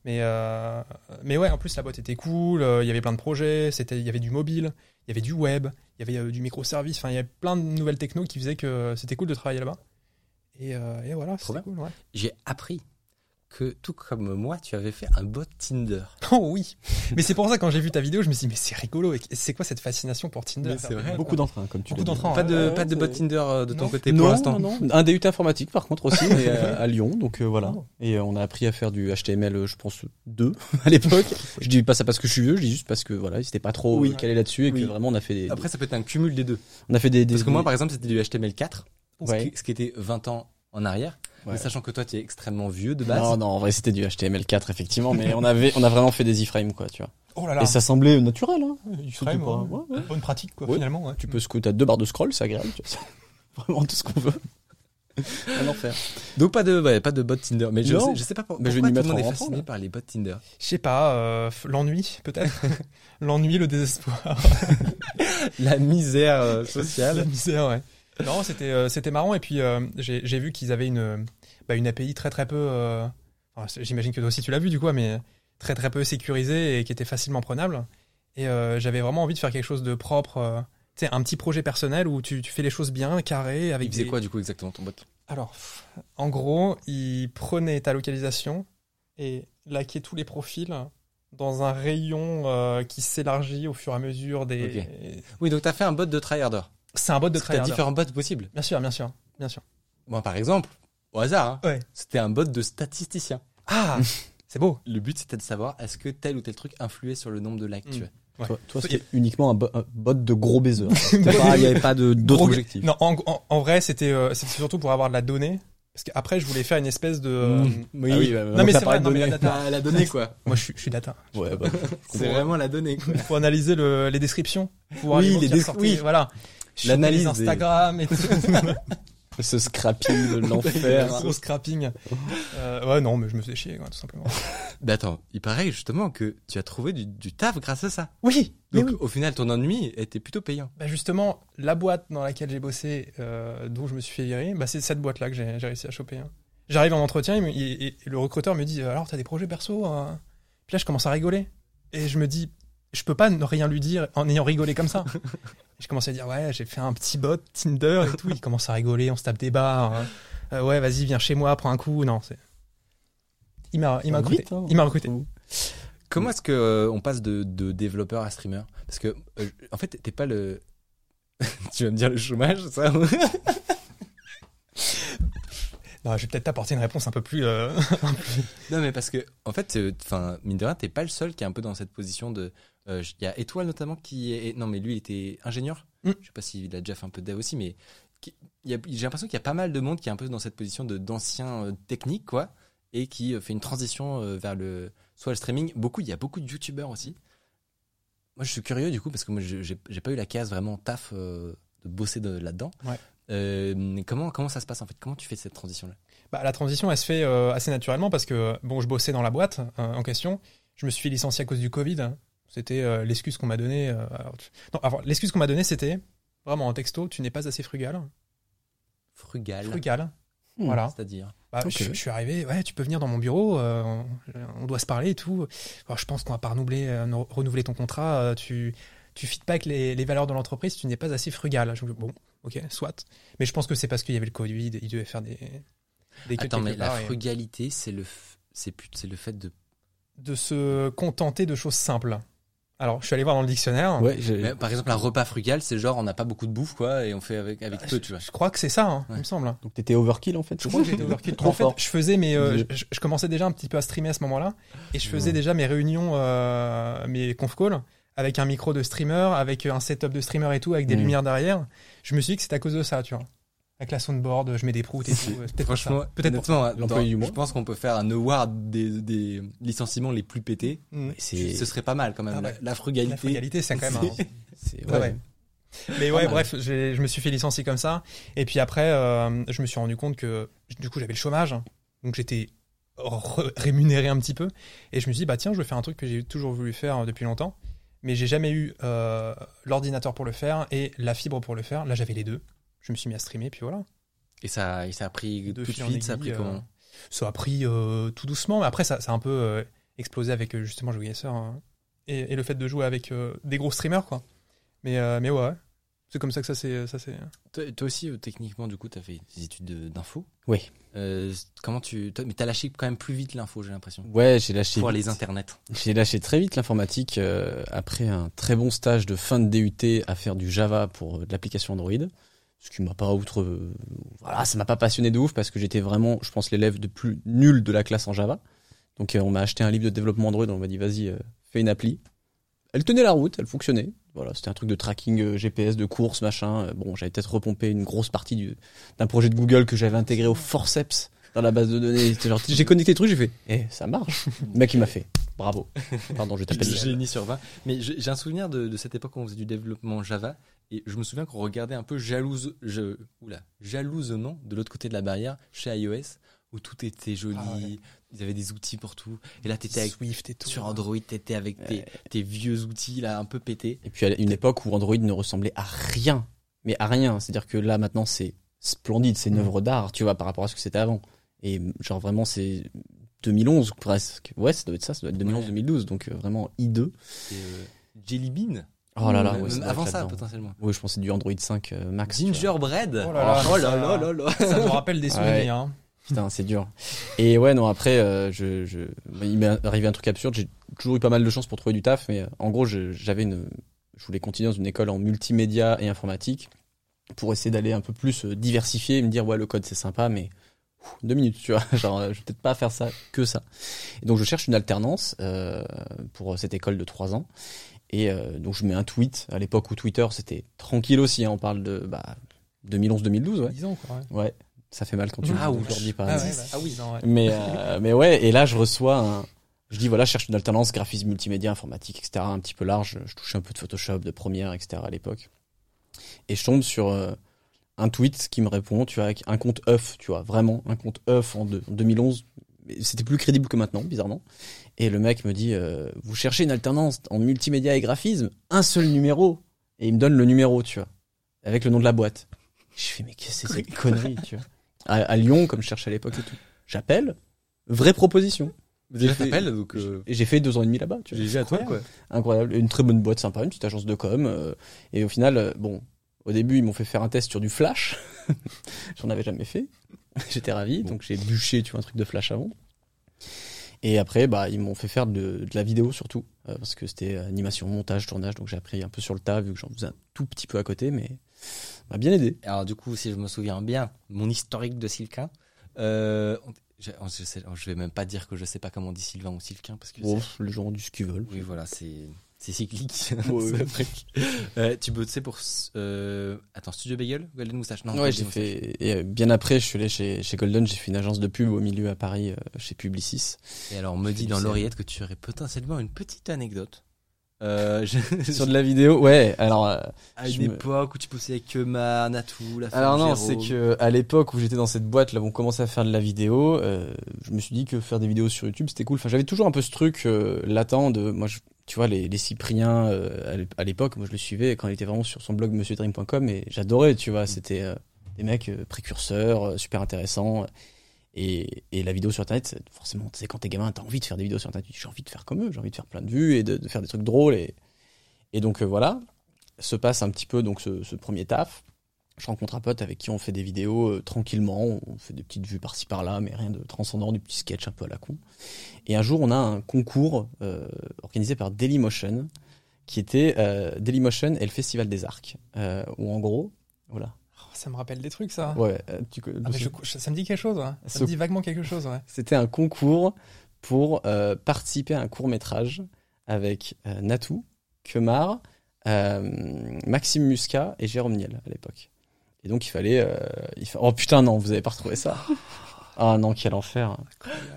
Mais, euh, mais ouais, en plus, la boîte était cool. Il euh, y avait plein de projets. Il y avait du mobile, il y avait du web... Il y avait du microservice, enfin il y avait plein de nouvelles technos qui faisaient que c'était cool de travailler là-bas. Et, euh, et voilà, c'était cool. Ouais. J'ai appris que tout comme moi, tu avais fait un bot Tinder. Oh oui, mais c'est pour ça quand j'ai vu ta vidéo, je me suis dit mais c'est rigolo. Et c'est quoi cette fascination pour Tinder ? Mais c'est vrai. Beaucoup d'entrain comme tu dis. Beaucoup d'entrain. Pas de pas de bot Tinder de ton côté pour l'instant. Non, non, non. Un D U T informatique par contre aussi mais à, à Lyon, donc euh, voilà. Et euh, on a appris à faire du H T M L, je pense deux à l'époque. Je dis pas ça parce que je suis vieux, je dis juste parce que voilà, ils étaient pas trop oui. calés là-dessus et oui. que vraiment on a fait. Des, Après des... ça peut être un cumul des deux. On a fait des. des parce que moi par exemple c'était du H T M L quatre, ouais. ce qui était vingt ans en arrière. Ouais. Mais sachant que toi, tu es extrêmement vieux de base. Non, non, en vrai, c'était du H T M L quatre, effectivement, mais on avait, on a vraiment fait des iframes, quoi, tu vois. Oh là là. Et ça semblait naturel, hein. Iframe, ouais, ouais, ouais. Bonne pratique, quoi, ouais. finalement, ouais. Tu peux sc- t'as deux barres de scroll, c'est agréable, tu vois. Vraiment tout ce qu'on veut. Un enfer. Donc, pas de, ouais, pas de bot Tinder. Mais je sais, je sais pas pourquoi tout le monde est fasciné par les bots Tinder. Je sais pas, euh, l'ennui, peut-être. L'ennui, le désespoir. La misère euh, sociale. La misère, ouais. Non, c'était euh, c'était marrant et puis euh, j'ai j'ai vu qu'ils avaient une bah une A P I très très peu euh, enfin, j'imagine que toi aussi tu l'as vu du coup mais très très peu sécurisée et qui était facilement prenable et euh, j'avais vraiment envie de faire quelque chose de propre euh, tu sais un petit projet personnel où tu tu fais les choses bien carré avec. Il faisait des... quoi du coup exactement ton bot ? Alors en gros, il prenait ta localisation et laquait tous les profils dans un rayon euh, qui s'élargit au fur et à mesure des okay. Oui, donc tu as fait un bot de tryharder. C'est un bot de tryharder. T'as différents bots possibles. Bien sûr, bien sûr, bien sûr. Moi, bon, par exemple, au hasard, hein, ouais. c'était un bot de statisticien. Ah, C'est beau. Le but, c'était de savoir est-ce que tel ou tel truc influait sur le nombre de likes, mmh. tu vois. Ouais. Toi, toi c'était a... uniquement un, bo- un bot de gros baisers. Il n'y avait pas de, d'autres gros... objectifs. Non, en, en, en vrai, c'était, euh, c'était surtout pour avoir de la donnée. Parce qu'après, je voulais faire une espèce de. Mmh. Oui, ah oui bah, non, mais c'est vrai, non, mais la data. Ah, la donnée, quoi. Moi, je suis, je suis data. Ouais, bah, c'est vraiment la donnée, quoi. Il faut analyser le, les descriptions. Pour oui, les descriptions. Oui, voilà. L'analyse. Des... Instagram et tout. Ce scrapping de l'enfer. Ce scrapping. Euh, ouais, non, mais je me faisais chier, quoi, tout simplement. Mais attends, il paraît justement que tu as trouvé du, du taf grâce à ça. Oui. Donc, oui. Au final, ton ennui était plutôt payant. Bah justement, la boîte dans laquelle j'ai bossé, euh, dont je me suis fait virer, bah c'est cette boîte-là que j'ai, j'ai réussi à choper. Hein. J'arrive en entretien, et, et, et le recruteur me dit « Alors, t'as des projets perso hein? ?» Puis là, je commence à rigoler. Et je me dis « Je peux pas ne rien lui dire en ayant rigolé comme ça. » Je commence à dire, ouais, j'ai fait un petit bot Tinder et tout. Il commence à rigoler, on se tape des barres. Euh, ouais, vas-y, viens chez moi, prends un coup. Non, c'est. Il m'a, il m'a recruté. Vite, hein, il m'a recruté. Comment est-ce qu'on euh, passe de, de développeur à streamer ? Parce que, euh, en fait, t'es pas le. Tu vas me dire le chômage, ça ? Non, je vais peut-être t'apporter une réponse un peu plus. Euh... non, mais parce que, en fait, enfin, mine de rien, t'es pas le seul qui est un peu dans cette position de. Il euh, y a Étoile notamment qui est... Non mais lui il était ingénieur, mm. je sais pas s'il a déjà fait un peu de dev aussi, mais qui... il y a... j'ai l'impression qu'il y a pas mal de monde qui est un peu dans cette position de... d'ancien euh, technique quoi, et qui euh, fait une transition euh, vers le... soit le streaming, beaucoup, il y a beaucoup de youtubeurs aussi. Moi je suis curieux du coup, parce que moi je, j'ai, j'ai pas eu la case vraiment taf euh, de bosser de, là-dedans. Ouais. Euh, comment, comment ça se passe en fait ? Comment tu fais cette transition là ? Bah, la transition elle se fait euh, assez naturellement parce que bon, je bossais dans la boîte euh, en question, je me suis licencié à cause du Covid. C'était euh, l'excuse qu'on m'a donnée. Euh, alors, tu... Non, alors, l'excuse qu'on m'a donnée, c'était vraiment en texto, tu n'es pas assez frugal. Frugal. Frugal. Mmh, voilà. C'est-à-dire. Bah, okay. je, je suis arrivé. Ouais, tu peux venir dans mon bureau. Euh, on, on doit se parler et tout. Alors, je pense qu'on va pas renouveler, euh, renouveler ton contrat. Euh, tu, tu fites pas avec les, les valeurs de l'entreprise. Tu n'es pas assez frugal. Je, bon, ok, soit. Mais je pense que c'est parce qu'il y avait le Covid. Ils devaient faire des. des Attends, mais la frugalité, et... c'est le, f... c'est, plus... c'est le fait de. De se contenter de choses simples. Alors, je suis allé voir dans le dictionnaire. Ouais, mais, par exemple, un repas frugal, c'est genre on n'a pas beaucoup de bouffe, quoi, et on fait avec, avec ah, peu, je, tu vois. Je crois que c'est ça, hein, ouais. Il me semble. Donc, t'étais overkill, en fait. Je crois que j'étais overkill. Trop en fort. Fait, je faisais mes, euh, je, je commençais déjà un petit peu à streamer à ce moment-là, et je faisais ouais. déjà mes réunions, euh, mes conf calls, avec un micro de streamer, avec un setup de streamer et tout, avec des mmh. lumières derrière. Je me suis dit que c'était à cause de ça, tu vois. Avec la soundboard, je mets des proutes et tout. Peut-être franchement, ça. Peut-être honnêtement, dans, je pense qu'on peut faire un award des, des licenciements les plus pétés. Mmh. C'est... Ce serait pas mal quand même. Ah ouais. la, la frugalité. La frugalité, c'est quand même un... c'est... Ouais. Ah ouais. Mais ouais, bref, je me suis fait licencier comme ça. Et puis après, euh, je me suis rendu compte que du coup, j'avais le chômage. Donc j'étais rémunéré un petit peu. Et je me suis dit, bah tiens, je vais faire un truc que j'ai toujours voulu faire depuis longtemps. Mais j'ai jamais eu euh, l'ordinateur pour le faire et la fibre pour le faire. Là, j'avais les deux. Je me suis mis à streamer, puis voilà. Et ça, et ça a pris de tout de suite, ça a pris euh, comment ? Ça a pris euh, tout doucement, mais après, ça, ça a un peu euh, explosé avec justement GeoGuessr hein, et, et le fait de jouer avec euh, des gros streamers, quoi. Mais, euh, mais ouais, c'est comme ça que ça s'est. Ça, c'est... Toi, toi aussi, euh, techniquement, du coup, tu as fait des études de, d'info ? Oui. Euh, comment tu. Toi, mais tu as lâché quand même plus vite l'info, j'ai l'impression. Ouais, j'ai lâché. Pour vite. Les internets. J'ai lâché très vite l'informatique euh, après un très bon stage de fin de D U T à faire du Java pour euh, de l'application Android. Ce qui m'a pas outre, voilà, ça m'a pas passionné de ouf parce que j'étais vraiment, je pense, l'élève le plus nul de la classe en Java. Donc, euh, on m'a acheté un livre de développement Android, on m'a dit, vas-y, euh, fais une appli. Elle tenait la route, elle fonctionnait. Voilà, c'était un truc de tracking euh, G P S, de course, machin. Bon, j'avais peut-être repompé une grosse partie du, d'un projet de Google que j'avais intégré au forceps dans la base de données. Genre, j'ai connecté le truc, j'ai fait, eh, ça marche. Le mec, il m'a fait, bravo. Pardon, je t'appelle. Génie sur vingt. Mais j'ai un souvenir de, de cette époque où on faisait du développement Java. Et je me souviens qu'on regardait un peu jalouse, je, oula, jalousement de l'autre côté de la barrière chez iOS où tout était joli, ah ouais. Ils avaient des outils pour tout. Et là, t'étais avec Swift et tout. Sur Android, t'étais avec tes, ouais. tes vieux outils là un peu pétés. Et puis à une époque où Android ne ressemblait à rien, mais à rien. C'est-à-dire que là maintenant c'est splendide, c'est une œuvre d'art, tu vois, par rapport à ce que c'était avant. Et genre vraiment c'est deux mille onze presque. Ouais, ça doit être ça, ça doit être deux mille onze deux mille douze, ouais. Donc euh, vraiment hideux. Et euh, Jelly Bean. Oh là là, ouais, ça avant ça dedans. Potentiellement. Oui, je pensais du Android cinq euh, max. Gingerbread. Oh là là, oh là, là, là, là. Ça me rappelle des souvenirs. Ouais. Hein. Putain, c'est dur. Et ouais, non, après, euh, je, je, il m'est arrivé un truc absurde. J'ai toujours eu pas mal de chance pour trouver du taf, mais euh, en gros, je, j'avais une, je voulais continuer dans une école en multimédia et informatique pour essayer d'aller un peu plus euh, diversifier, et me dire ouais, le code c'est sympa, mais deux minutes, tu vois. Genre, je vais peut-être pas faire ça que ça. Et donc, je cherche une alternance euh, pour cette école de trois ans. Et euh, donc, je mets un tweet. À l'époque où Twitter, c'était tranquille aussi. Hein, on parle de bah, deux mille onze deux mille douze. Ouais. dix ans encore. Ouais. ouais. Ça fait mal quand tu ah, le dis par ah, ouais, bah, ah oui, non, ouais. Mais, euh, mais ouais, et là, je reçois un. Je dis, voilà, je cherche une alternance graphisme, multimédia, informatique, et cetera. Un petit peu large. Je touche un peu de Photoshop, de Premiere, et cetera à l'époque. Et je tombe sur euh, un tweet qui me répond, tu vois, avec un compte œuf, tu vois, vraiment, un compte œuf en, de, en deux mille onze. C'était plus crédible que maintenant, bizarrement. Et le mec me dit, euh, vous cherchez une alternance en multimédia et graphisme, un seul numéro. Et il me donne le numéro, tu vois, avec le nom de la boîte. Je fais, mais qu'est-ce que c'est cette connerie, tu vois. À, à Lyon, comme je cherchais à l'époque et tout. J'appelle, vraie proposition. J'ai fait, donc euh... j'ai fait deux ans et demi là-bas. Tu vois. J'ai vu à toi, quoi. Incroyable. Une très bonne boîte, sympa, une petite agence de com. Euh, et au final, euh, bon, au début, ils m'ont fait faire un test sur du Flash. J'en avais jamais fait. J'étais ravi, bon. Donc j'ai bûché, tu vois, un truc de Flash avant. Et après, bah, ils m'ont fait faire de, de la vidéo surtout, euh, parce que c'était animation, montage, tournage. Donc j'ai appris un peu sur le tas, vu que j'en faisais un tout petit peu à côté, mais m'a bien aidé. Alors du coup, si je me souviens bien, mon historique de Sylvain. Euh, Je, je vais même pas dire que je sais pas comment on dit Sylvain ou Sylvain parce que oh, les gens ont dit ce qu'ils veulent. Oui, voilà, c'est c'est cyclique. Ouais, c'est ouais. Euh, tu bossais pour euh, attends Studio Bagel, Golden Moustache. Non, ouais, j'ai fait. Et bien après, je suis allé chez chez Golden, j'ai fait une agence de pub au milieu à Paris euh, chez Publicis. Et alors, on me dit dans l'oreillette que tu aurais potentiellement une petite anecdote. Euh, je... Sur de la vidéo, ouais. Alors euh, à une époque me... où tu bossais avec Kemar, Natou, la Alors non, Gero. C'est que à l'époque où j'étais dans cette boîte là, où on commençait à faire de la vidéo. Euh, je me suis dit que faire des vidéos sur YouTube, c'était cool. Enfin, j'avais toujours un peu ce truc euh, latent de moi. Je, tu vois les, les Cypriens euh, à l'époque, moi je le suivais quand il était vraiment sur son blog monsieur dream point com et j'adorais. Tu vois, mmh. c'était euh, des mecs euh, précurseurs, euh, super intéressants. Et, et la vidéo sur internet, forcément, tu sais, quand t'es gamin, t'as envie de faire des vidéos sur internet, tu dis j'ai envie de faire comme eux, j'ai envie de faire plein de vues et de, de faire des trucs drôles. Et, et donc euh, voilà, se passe un petit peu donc ce, ce premier taf. Je rencontre un pote avec qui on fait des vidéos euh, tranquillement, on fait des petites vues par-ci par-là, mais rien de transcendant, du petit sketch un peu à la con. Et un jour, on a un concours euh, organisé par Dailymotion, qui était euh, Dailymotion et le Festival des Arcs, euh, où en gros, voilà. Ça me rappelle des trucs, ça. Ouais. Tu... Ah, je... Ça me dit quelque chose. Hein. Ça Ce... me dit vaguement quelque chose. Ouais. C'était un concours pour euh, participer à un court-métrage avec euh, Natou, Kemar, euh, Maxime Muscat et Jérôme Niel à l'époque. Et donc, il fallait... Euh, il fa... Oh putain, non, vous n'avez pas retrouvé ça. Ah non, quel enfer.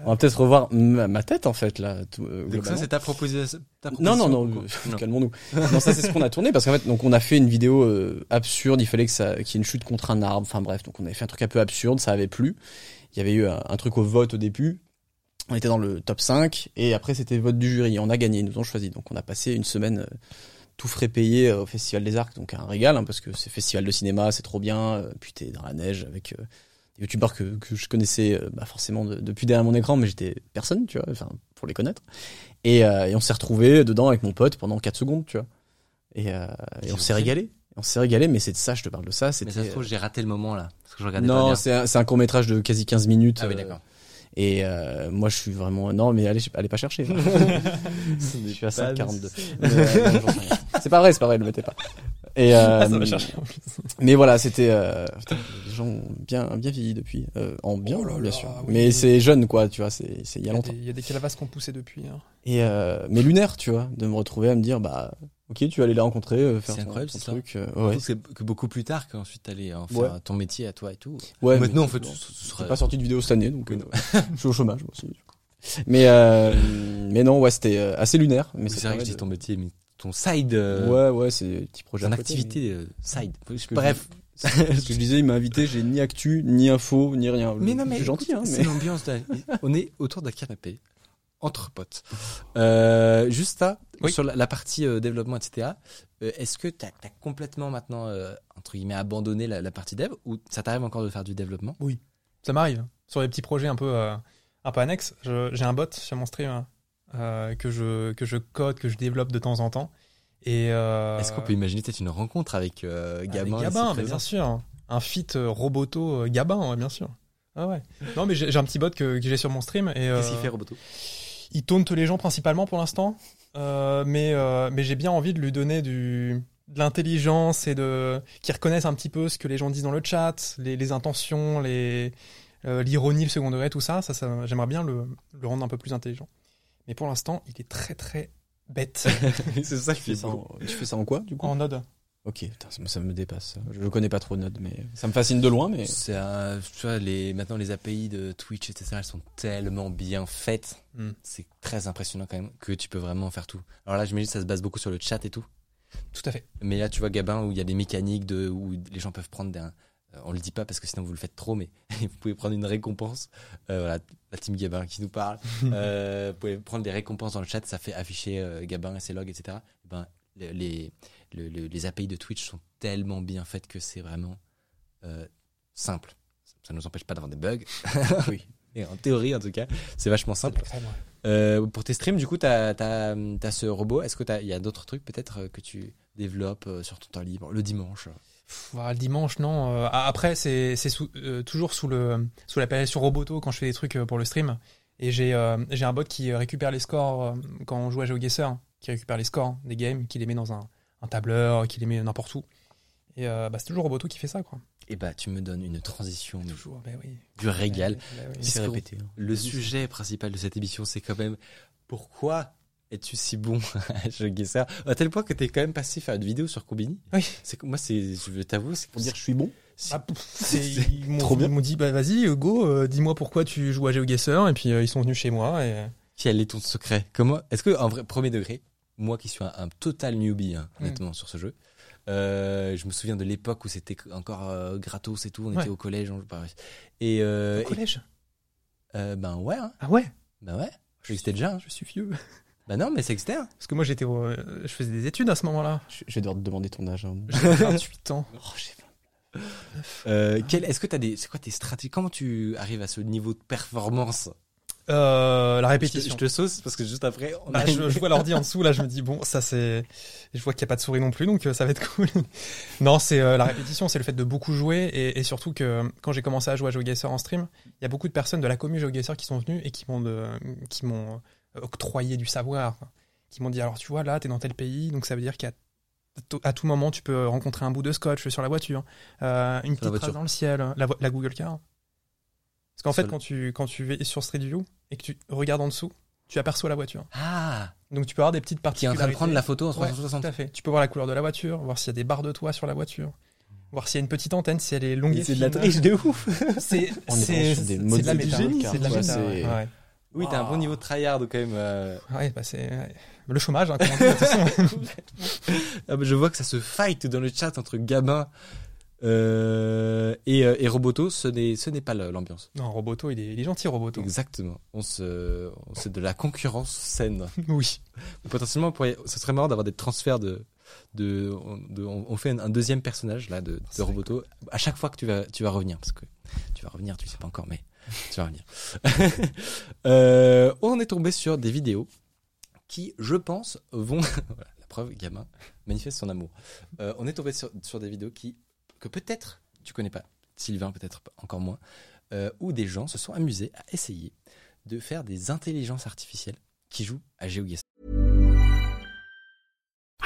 On va peut-être revoir ma, ma tête, en fait, là. Tout, euh, donc ça, c'est ta proposition, ta proposition Non, non, non, non. calmons-nous. Non, ça, c'est ce qu'on a tourné, parce qu'en fait, donc, on a fait une vidéo euh, absurde, il fallait que ça, qu'il y ait une chute contre un arbre, enfin bref, donc on avait fait un truc un peu absurde, ça avait plu. Il y avait eu un, un truc au vote au début, on était dans le top cinq, et après, c'était vote du jury, on a gagné, ils nous ont choisi. Donc on a passé une semaine... Euh, tout frais payé au Festival des Arcs, donc un régal, hein, parce que c'est festival de cinéma, c'est trop bien, puis t'es dans la neige avec euh, des youtubeurs que, que je connaissais bah, forcément de, depuis derrière mon écran, mais j'étais personne, tu vois, enfin, pour les connaître, et, euh, et on s'est retrouvés dedans avec mon pote pendant quatre secondes, tu vois, et, euh, et on s'est régalé, on s'est régalé, mais c'est de ça, je te parle de ça, c'était... Mais ça se trouve, j'ai raté le moment, là, parce que je regardais non, pas bien. Non, c'est un, c'est un court-métrage de quasi quinze minutes. Ah euh, oui, d'accord. Et euh, moi, je suis vraiment... Non, mais allez, allez pas chercher. Je suis à cinq virgule quarante-deux. Euh, non, c'est pas vrai, c'est pas vrai, ne le mettez pas. Et euh, ah, ça va chercher en plus. Mais voilà, c'était... Euh, putain, les gens ont bien, bien vieilli depuis. Euh, en bien, oh là, bien sûr. Oui, mais oui. C'est jeune, quoi, tu vois, c'est, c'est il y a longtemps. Il y a des calabasses qu'on poussait depuis. Hein. Et euh, mais lunaire, tu vois, de me retrouver à me dire... bah ok, tu vas aller les rencontrer, euh, faire c'est ton, ton c'est truc. Euh, ouais. C'est que beaucoup plus tard qu'ensuite t'allais en faire ouais. ton métier à toi et tout. Ouais, maintenant, en fait, bon, ce serait... j'ai pas sorti de vidéo cette année, donc euh, je suis au chômage moi aussi. Mais euh, mais non, ouais, c'était assez lunaire. Mais oui, c'est vrai que c'est de... ton métier, mais ton side. Euh... Ouais, ouais, c'est des petits projets. Ton activité euh, side. Bref. Je... Ce que je disais, il m'a invité, j'ai ni actu, ni info, ni rien. Mais non, mais c'est gentil, hein. C'est mais... l'ambiance. De... On est autour d'un canapé. Entre potes. Euh, juste ça, oui. Sur la, la partie euh, développement, et cetera, euh, est-ce que tu as complètement maintenant, euh, entre guillemets, abandonné la, la partie dev ou ça t'arrive encore de faire du développement ? Oui, ça m'arrive. Sur les petits projets un peu, euh, un peu annexes, je, j'ai un bot sur mon stream hein, euh, que, je, que je code, que je développe de temps en temps. Et, euh, est-ce qu'on peut imaginer peut-être une rencontre avec euh, Gabin ? Avec Gabin, bien sûr. Un feat euh, Roboto euh, Gabin, bien sûr. Ah ouais. Non, mais j'ai, j'ai un petit bot que, que j'ai sur mon stream. Et, euh, qu'est-ce qu'il fait, Roboto ? Il taunte les gens principalement pour l'instant, euh, mais, euh, mais j'ai bien envie de lui donner du, de l'intelligence et de, qu'il reconnaisse un petit peu ce que les gens disent dans le chat, les, les intentions, les, euh, l'ironie, le second degré, tout ça, ça, ça j'aimerais bien le, le rendre un peu plus intelligent. Mais pour l'instant, il est très très bête. C'est ça qui est ça en, tu fais ça en quoi, du coup ? En Node. Ok, putain, ça, ça me dépasse. Je ne connais pas trop Node, mais ça me fascine de loin. Mais c'est un, tu vois, les, maintenant les A P I de Twitch, et cetera, elles sont tellement bien faites. Mm. C'est très impressionnant quand même que tu peux vraiment faire tout. Alors là, j'imagine que ça se base beaucoup sur le chat et tout. Tout à fait. Mais là, tu vois, Gabin, où il y a des mécaniques de, où les gens peuvent prendre des... On le dit pas parce que sinon vous le faites trop, mais vous pouvez prendre une récompense. Euh, voilà, la team Gabin qui nous parle. euh, vous pouvez prendre des récompenses dans le chat, ça fait afficher euh, Gabin et ses logs, et cetera. Et ben, les, les, les A P I de Twitch sont tellement bien faites que c'est vraiment euh, simple. Ça ne nous empêche pas d'avoir des bugs. Oui. Et en théorie, en tout cas, c'est vachement simple. C'est vraiment... euh, pour tes streams, du coup, tu as ce robot. Est-ce qu'il y a d'autres trucs peut-être que tu développes sur ton temps libre le dimanche ? Le dimanche, non. Après, c'est, c'est sous, euh, toujours sous, le, sous l'appellation Roboto quand je fais des trucs pour le stream. Et j'ai, euh, j'ai un bot qui récupère les scores quand on joue à GeoGuessr, qui récupère les scores des games, qui les met dans un, un tableur, qui les met n'importe où. Et euh, bah, c'est toujours Roboto qui fait ça, quoi. Et bah, tu me donnes une transition mais toujours, mais oui. du régal. Bah, bah, oui. C'est répété. Hein. Le sujet principal de cette émission, c'est quand même pourquoi es-tu si bon à GeoGuessr ? À tel point que t'es quand même passé faire une vidéo sur Combini. Oui. C'est, moi, c'est, je t'avoue, c'est pour dire que je suis bon. C'est, ah, c'est, c'est ils m'ont, trop bien. Ils m'ont dit, bah, vas-y, go, euh, dis-moi pourquoi tu joues à GeoGuessr. Et puis, euh, ils sont venus chez moi. Et... quel est ton secret ? Comment, est-ce que, en vrai, premier degré, moi qui suis un, un total newbie, hein, honnêtement, mm. sur ce jeu, Euh, je me souviens de l'époque où c'était encore euh, gratos et tout, on ouais. était au collège. On... Et, euh, au collège et... euh, Ben ouais. Hein. Ah ouais Ben ouais, je existais déjà. Hein. Je suis vieux. Ben non, mais c'est externe. Parce que moi, j'étais, euh, je faisais des études à ce moment-là. Je, je vais devoir te demander ton âge. Hein. J'ai vingt-huit ans. Oh, j'ai vingt-neuf. Euh, quel... Est-ce que t'as des... C'est quoi tes stratégies ? Comment tu arrives à ce niveau de performance ? Euh, la répétition. Je te, je te sauce parce que juste après, on a... là, je, je vois l'ordi en dessous, là je me dis bon, ça c'est, je vois qu'il n'y a pas de souris non plus, donc euh, ça va être cool. Non, c'est euh, la répétition, c'est le fait de beaucoup jouer et, et surtout que quand j'ai commencé à jouer à GeoGuessr en stream, il y a beaucoup de personnes de la commu GeoGuessr qui sont venues et qui m'ont, de, qui m'ont octroyé du savoir, qui m'ont dit alors tu vois là, t'es dans tel pays, donc ça veut dire qu'à t- à tout moment tu peux rencontrer un bout de scotch sur la voiture, euh, une petite trace dans le ciel, la, vo- la Google Car. Parce qu'en fait, Seul. quand tu quand tu es sur Street View et que tu regardes en dessous, tu aperçois la voiture. Ah. Donc tu peux avoir des petites parties. Qui est en train de prendre la photo en trois cent soixante. Ouais, tout à fait. Tu peux voir la couleur de la voiture, voir s'il y a des barres de toit sur la voiture, voir s'il y a une petite antenne, si elle est longue. Et c'est de la triche de ouf. C'est on c'est c'est, des c'est de la méta. Génie, c'est de la ouais, méta. Ouais. Ouais. Oui, t'as oh. un bon niveau de tryhard quand même. Euh... Ouais, bah c'est ouais. le chômage. Hein, ah, bah, je vois que ça se fight dans le chat entre Gabin. Euh, et, et Roboto, ce n'est, ce n'est pas l'ambiance. Non, Roboto, il est, il est gentil, Roboto. Exactement. On se, on se de la concurrence saine. Oui. Potentiellement, ce serait marrant d'avoir des transferts de, de, de on fait un, un deuxième personnage là de, de Roboto cool. à chaque fois que tu vas, tu vas revenir parce que tu vas revenir, tu le sais pas encore, mais tu vas revenir. euh, on est tombé sur des vidéos qui, je pense, vont. Voilà, la preuve, Gamin manifeste son amour. Euh, on est tombé sur, sur des vidéos qui que peut-être tu connais pas, Sylvain peut-être encore moins, euh, où des gens se sont amusés à essayer de faire des intelligences artificielles qui jouent à GeoGuessr.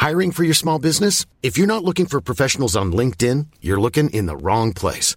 Hiring for your small business? If you're not looking for professionals on LinkedIn, you're looking in the wrong place.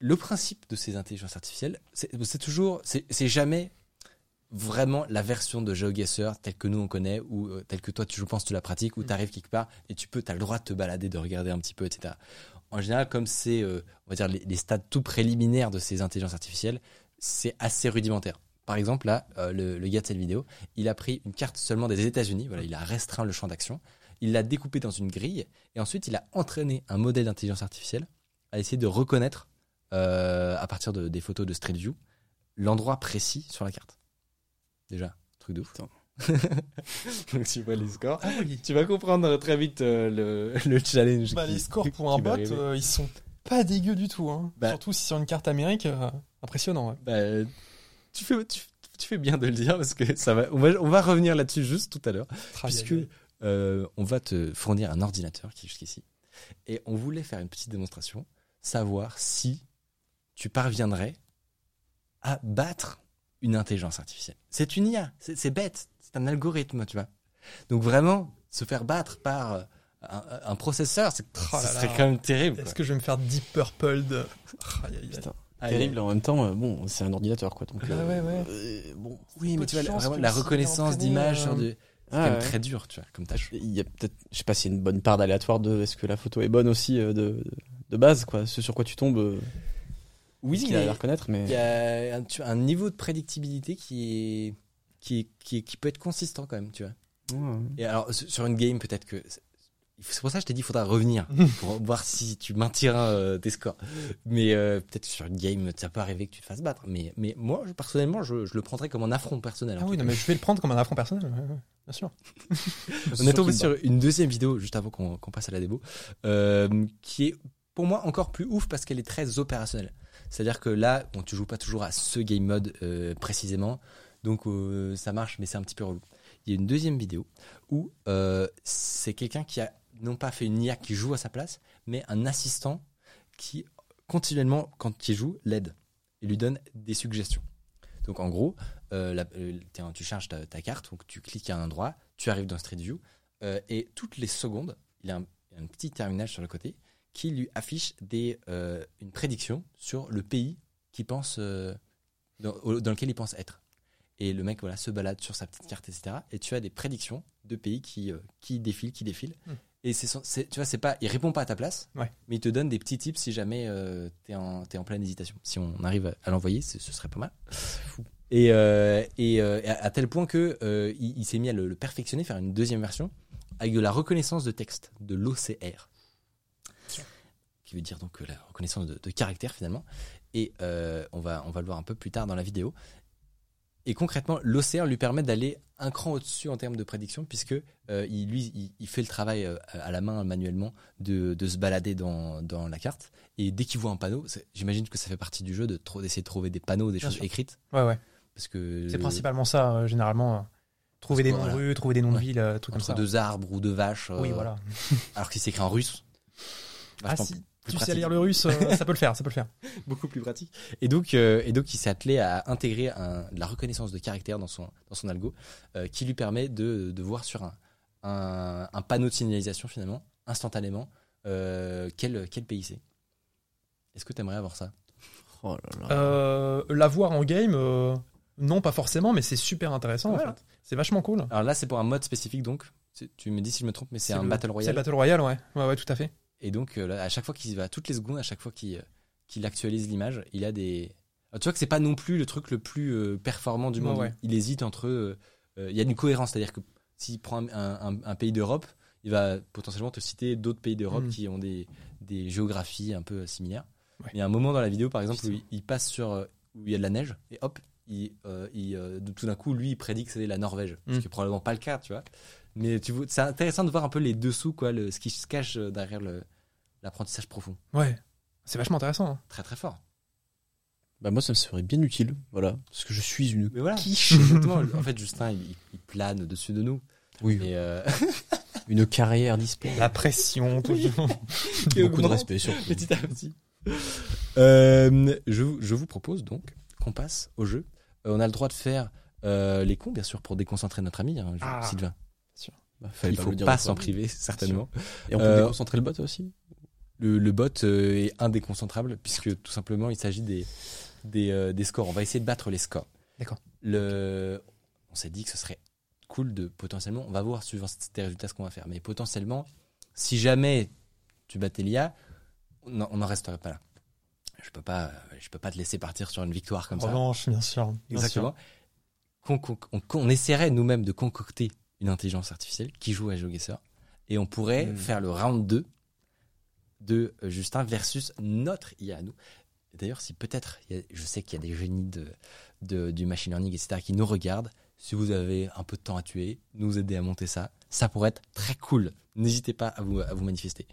Le principe de ces intelligences artificielles, c'est, c'est toujours, c'est, c'est jamais vraiment la version de GeoGuessr telle que nous on connaît ou euh, telle que toi tu je pense tu la pratiques ou tu arrives quelque part et tu peux, tu as le droit de te balader, de regarder un petit peu, et cetera. En général, comme c'est, euh, on va dire, les, les stades tout préliminaires de ces intelligences artificielles, c'est assez rudimentaire. Par exemple, là, euh, le, le gars de cette vidéo, il a pris une carte seulement des États-Unis. Voilà, il a restreint le champ d'action. Il l'a découpé dans une grille. Et ensuite, il a entraîné un modèle d'intelligence artificielle à essayer de reconnaître, euh, à partir de, des photos de Street View, l'endroit précis sur la carte. Déjà, truc de ouf. Donc tu vois les scores, ah oui. Tu vas comprendre très vite euh, le, le challenge. Bah, qui, les scores pour un bot, euh, ils sont pas dégueux du tout. Hein. Bah, surtout si sur une carte Amérique, euh, impressionnant. Ouais. Bah, tu fais, tu, tu fais bien de le dire parce que ça va. On va, on va revenir là-dessus juste tout à l'heure, puisque euh, on va te fournir un ordinateur qui est jusqu'ici, et on voulait faire une petite démonstration, savoir si tu parviendrais à battre une intelligence artificielle. C'est une I A, c'est, c'est bête, c'est un algorithme, tu vois. Donc vraiment, se faire battre par un, un processeur, c'est, oh là là, ce serait quand même terrible. Est-ce quoi. que je vais me faire Deep Purple de... Oh, y a, y a... Putain, terrible, en même temps, euh, bon, c'est un ordinateur, quoi. Donc, ah, euh, ouais, ouais. Euh, bon, oui, mais tu vois, vraiment, la reconnaissance d'image, euh... de... c'est ah, quand même ouais. très dur, tu vois, comme tâche. Il y a peut-être, je sais pas, c'est une bonne part d'aléatoire de est-ce que la photo est bonne aussi, euh, de, de base, quoi. Ce sur quoi tu tombes... Euh... Oui, il a, mais... y a un, tu, un niveau de prédictibilité qui, est, qui, est, qui, est, qui peut être consistant quand même, tu vois. Mmh. Et alors, sur une game, peut-être que... C'est pour ça que je t'ai dit qu'il faudra revenir, pour voir si tu maintiens euh, tes scores. Mais euh, peut-être que sur une game, ça peut arriver que tu te fasses battre. Mais, mais moi, je, personnellement, je, je le prendrais comme un affront personnel. Ah oui, non, mais je vais le prendre comme un affront personnel, ouais, ouais, bien sûr. On est tombé sur une deuxième vidéo, juste avant qu'on, qu'on passe à la démo, euh, qui est pour moi encore plus ouf parce qu'elle est très opérationnelle. C'est-à-dire que là, bon, tu joues pas toujours à ce game mode euh, précisément, donc euh, ça marche, mais c'est un petit peu relou. Il y a une deuxième vidéo où euh, c'est quelqu'un qui a non pas fait une I A qui joue à sa place, mais un assistant qui continuellement, quand il joue, l'aide et lui donne des suggestions. Donc en gros, euh, la, tu charges ta, ta carte, donc tu cliques à un endroit, tu arrives dans Street View, euh, et toutes les secondes, il y a un, un petit terminal sur le côté qui lui affiche des, euh, une prédiction sur le pays qu'il pense, euh, dans, au, dans lequel il pense être. Et le mec voilà, se balade sur sa petite carte, et cetera. Et tu as des prédictions de pays qui, euh, qui défilent, qui défilent. Mmh. Et c'est, c'est, tu vois, c'est pas, il répond pas à ta place, ouais. mais il te donne des petits tips si jamais euh, t'es en, t'es en pleine hésitation. Si on arrive à, à l'envoyer, ce serait pas mal. C'est fou. Et, euh, et euh, à, à tel point qu'il euh, il s'est mis à le, le perfectionner, faire une deuxième version, avec de la reconnaissance de texte, de l'O C R. Qui veut dire donc la reconnaissance de, de caractère finalement, et euh, on va on va le voir un peu plus tard dans la vidéo. Et concrètement, l'O C R lui permet d'aller un cran au-dessus en termes de prédiction, puisque euh, il lui il, il fait le travail euh, à la main manuellement de de se balader dans dans la carte. Et dès qu'il voit un panneau, j'imagine que ça fait partie du jeu de trop d'essayer de trouver des panneaux, des Bien choses sûr. écrites. Ouais ouais. Parce que c'est principalement ça euh, généralement. Euh... Trouver des noms voilà. de rues, trouver des noms ouais. de villes, euh, trucs comme ça. Entre deux arbres ou deux vaches. Euh, oui voilà. alors qu'il s'écrit en russe. Bah, ah si. Tu pratique. sais lire le russe, euh, ça peut le faire, ça peut le faire. Beaucoup plus pratique. Et donc, euh, et donc il s'est attelé à intégrer un, de la reconnaissance de caractère dans son, dans son algo, euh, qui lui permet de, de voir sur un, un, un panneau de signalisation, finalement, instantanément, euh, quel, quel pays c'est. Est-ce que tu aimerais avoir ça ? Oh là là. Euh, L'avoir en game, euh, non, pas forcément, mais c'est super intéressant, voilà. en fait. C'est vachement cool. Alors là, c'est pour un mode spécifique, donc. C'est, tu me dis si je me trompe, mais c'est, c'est un le, Battle Royale. C'est le Battle Royale, ouais. Ouais, ouais, tout à fait. Et donc, euh, là, à chaque fois qu'il va, toutes les secondes, à chaque fois qu'il, euh, qu'il actualise l'image, il a des. Alors, tu vois que c'est pas non plus le truc le plus euh, performant du monde. Ouais. Il hésite entre. Euh, euh, il y a une cohérence, c'est-à-dire que s'il prend un, un, un pays d'Europe, il va potentiellement te citer d'autres pays d'Europe mmh. qui ont des, des géographies un peu similaires. Ouais. Il y a un moment dans la vidéo, par exemple, Putain. où il, il passe sur euh, où il y a de la neige et hop, il, euh, il, euh, tout d'un coup, lui, il prédit que c'est la Norvège, mmh. ce qui est probablement pas le cas, tu vois. Mais tu vois, c'est intéressant de voir un peu les dessous, quoi, le, ce qui se cache derrière le, l'apprentissage profond. Ouais, c'est vachement intéressant. Hein. Très très fort. Bah moi, ça me serait bien utile, voilà, parce que je suis une voilà. quiche. En fait, Justin, il, il plane dessus de nous. Oui. Et euh... une carrière display. La pression, tout le monde. Beaucoup de respect, surtout. Petit à petit. Euh, je, je vous propose donc qu'on passe au jeu. Euh, on a le droit de faire euh, les cons, bien sûr, pour déconcentrer notre ami, hein, ah. Sylvain. Bah, il ne faut pas s'en priver, certainement. Et on peut euh, déconcentrer le bot aussi. Le, le bot euh, est indéconcentrable, puisque tout simplement, il s'agit des, des, euh, des scores. On va essayer de battre les scores. D'accord. Le, on s'est dit que ce serait cool de potentiellement... On va voir, suivant ces résultats, ce qu'on va faire. Mais potentiellement, si jamais tu battais l'I A, on n'en resterait pas là. Je ne peux pas, je peux pas te laisser partir sur une victoire comme en ça. En revanche, bien sûr. Exactement. Bien sûr. On, on, on essaierait nous-mêmes de concocter une intelligence artificielle qui joue à GeoGuessr. Et on pourrait mmh. faire le round deux de Justin versus notre I A à nous. D'ailleurs, si peut-être, y a, je sais qu'il y a des génies de, de, du machine learning, et cetera, qui nous regardent. Si vous avez un peu de temps à tuer, nous aider à monter ça. Ça pourrait être très cool. N'hésitez pas à vous, à vous manifester.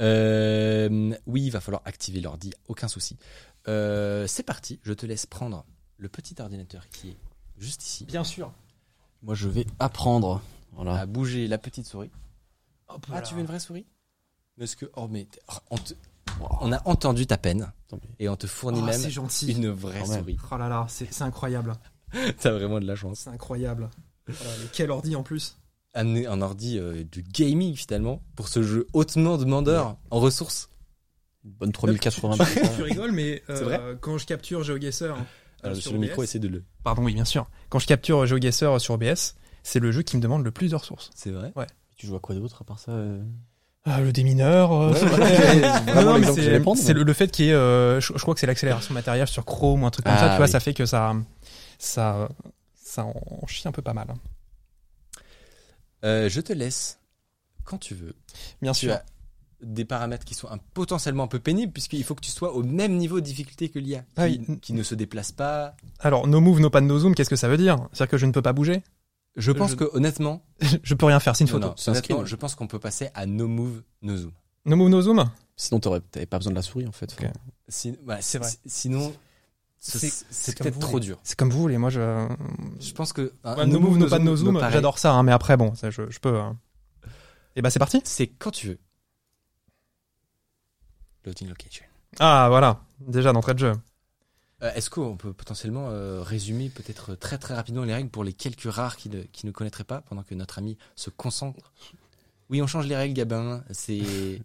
Euh, oui, il va falloir activer l'ordi, aucun souci. Euh, c'est parti, je te laisse prendre le petit ordinateur qui est juste ici. Bien sûr. Moi, je vais apprendre voilà. à bouger la petite souris. Hop, ah, tu veux une vraie souris? Parce que, oh, mais on, te, on a entendu ta peine et on te fournit oh, même une vraie oh, souris. Oh là là, c'est, c'est incroyable. T'as vraiment de la chance. C'est incroyable. Oh là, mais quel ordi en plus? Un, un ordi euh, de gaming finalement pour ce jeu hautement demandeur ouais. en ressources. Une bonne trente quatre-vingts. Tu, tu, tu rigoles, mais euh, euh, quand je capture GeoGuessr. Alors, sur le O B S, micro, essaie de le. Pardon, oui, bien sûr. Quand je capture GeoGuessr sur O B S, c'est le jeu qui me demande le plus de ressources. C'est vrai. Ouais. Tu joues à quoi d'autre à part ça euh... ah, le démineur. Euh... Ouais, non, non, mais c'est, dépendre, c'est mais... Le, le fait qu'il y ait. Euh, je, je crois que c'est l'accélération matérielle sur Chrome ou un truc comme ah, ça. Tu oui. vois, ça fait que ça, ça, ça en chie un peu pas mal. Euh, je te laisse quand tu veux. Bien tu sûr. As... des paramètres qui sont un, potentiellement un peu pénibles puisqu'il faut que tu sois au même niveau de difficulté que l'I A ah, qui, n- qui ne se déplace pas. Alors no move, no pan, no zoom, qu'est-ce que ça veut dire? C'est-à-dire que je ne peux pas bouger? Je pense je... que honnêtement je peux rien faire, c'est une non, photo non, c'est honnêtement un je pense qu'on peut passer à no move, no zoom. No move, no zoom. Sinon t'aurais t'avais pas besoin de la souris en fait. Okay. Sin... Voilà, c'est vrai. Sinon c'est, c'est, c'est, c'est peut-être trop dur. C'est comme vous voulez, moi je je pense que hein, ouais, no, no move, no pan, no zoom, zoom j'adore ça hein, mais après bon ça, je, je peux hein. Et bah c'est parti. C'est quand tu veux. Loading location. Ah voilà, déjà d'entrée de jeu. Euh, est-ce qu'on peut potentiellement euh, résumer peut-être très très rapidement les règles pour les quelques rares qui, de, qui ne connaîtraient pas pendant que notre ami se concentre? Oui, on change les règles, Gabin. C'est.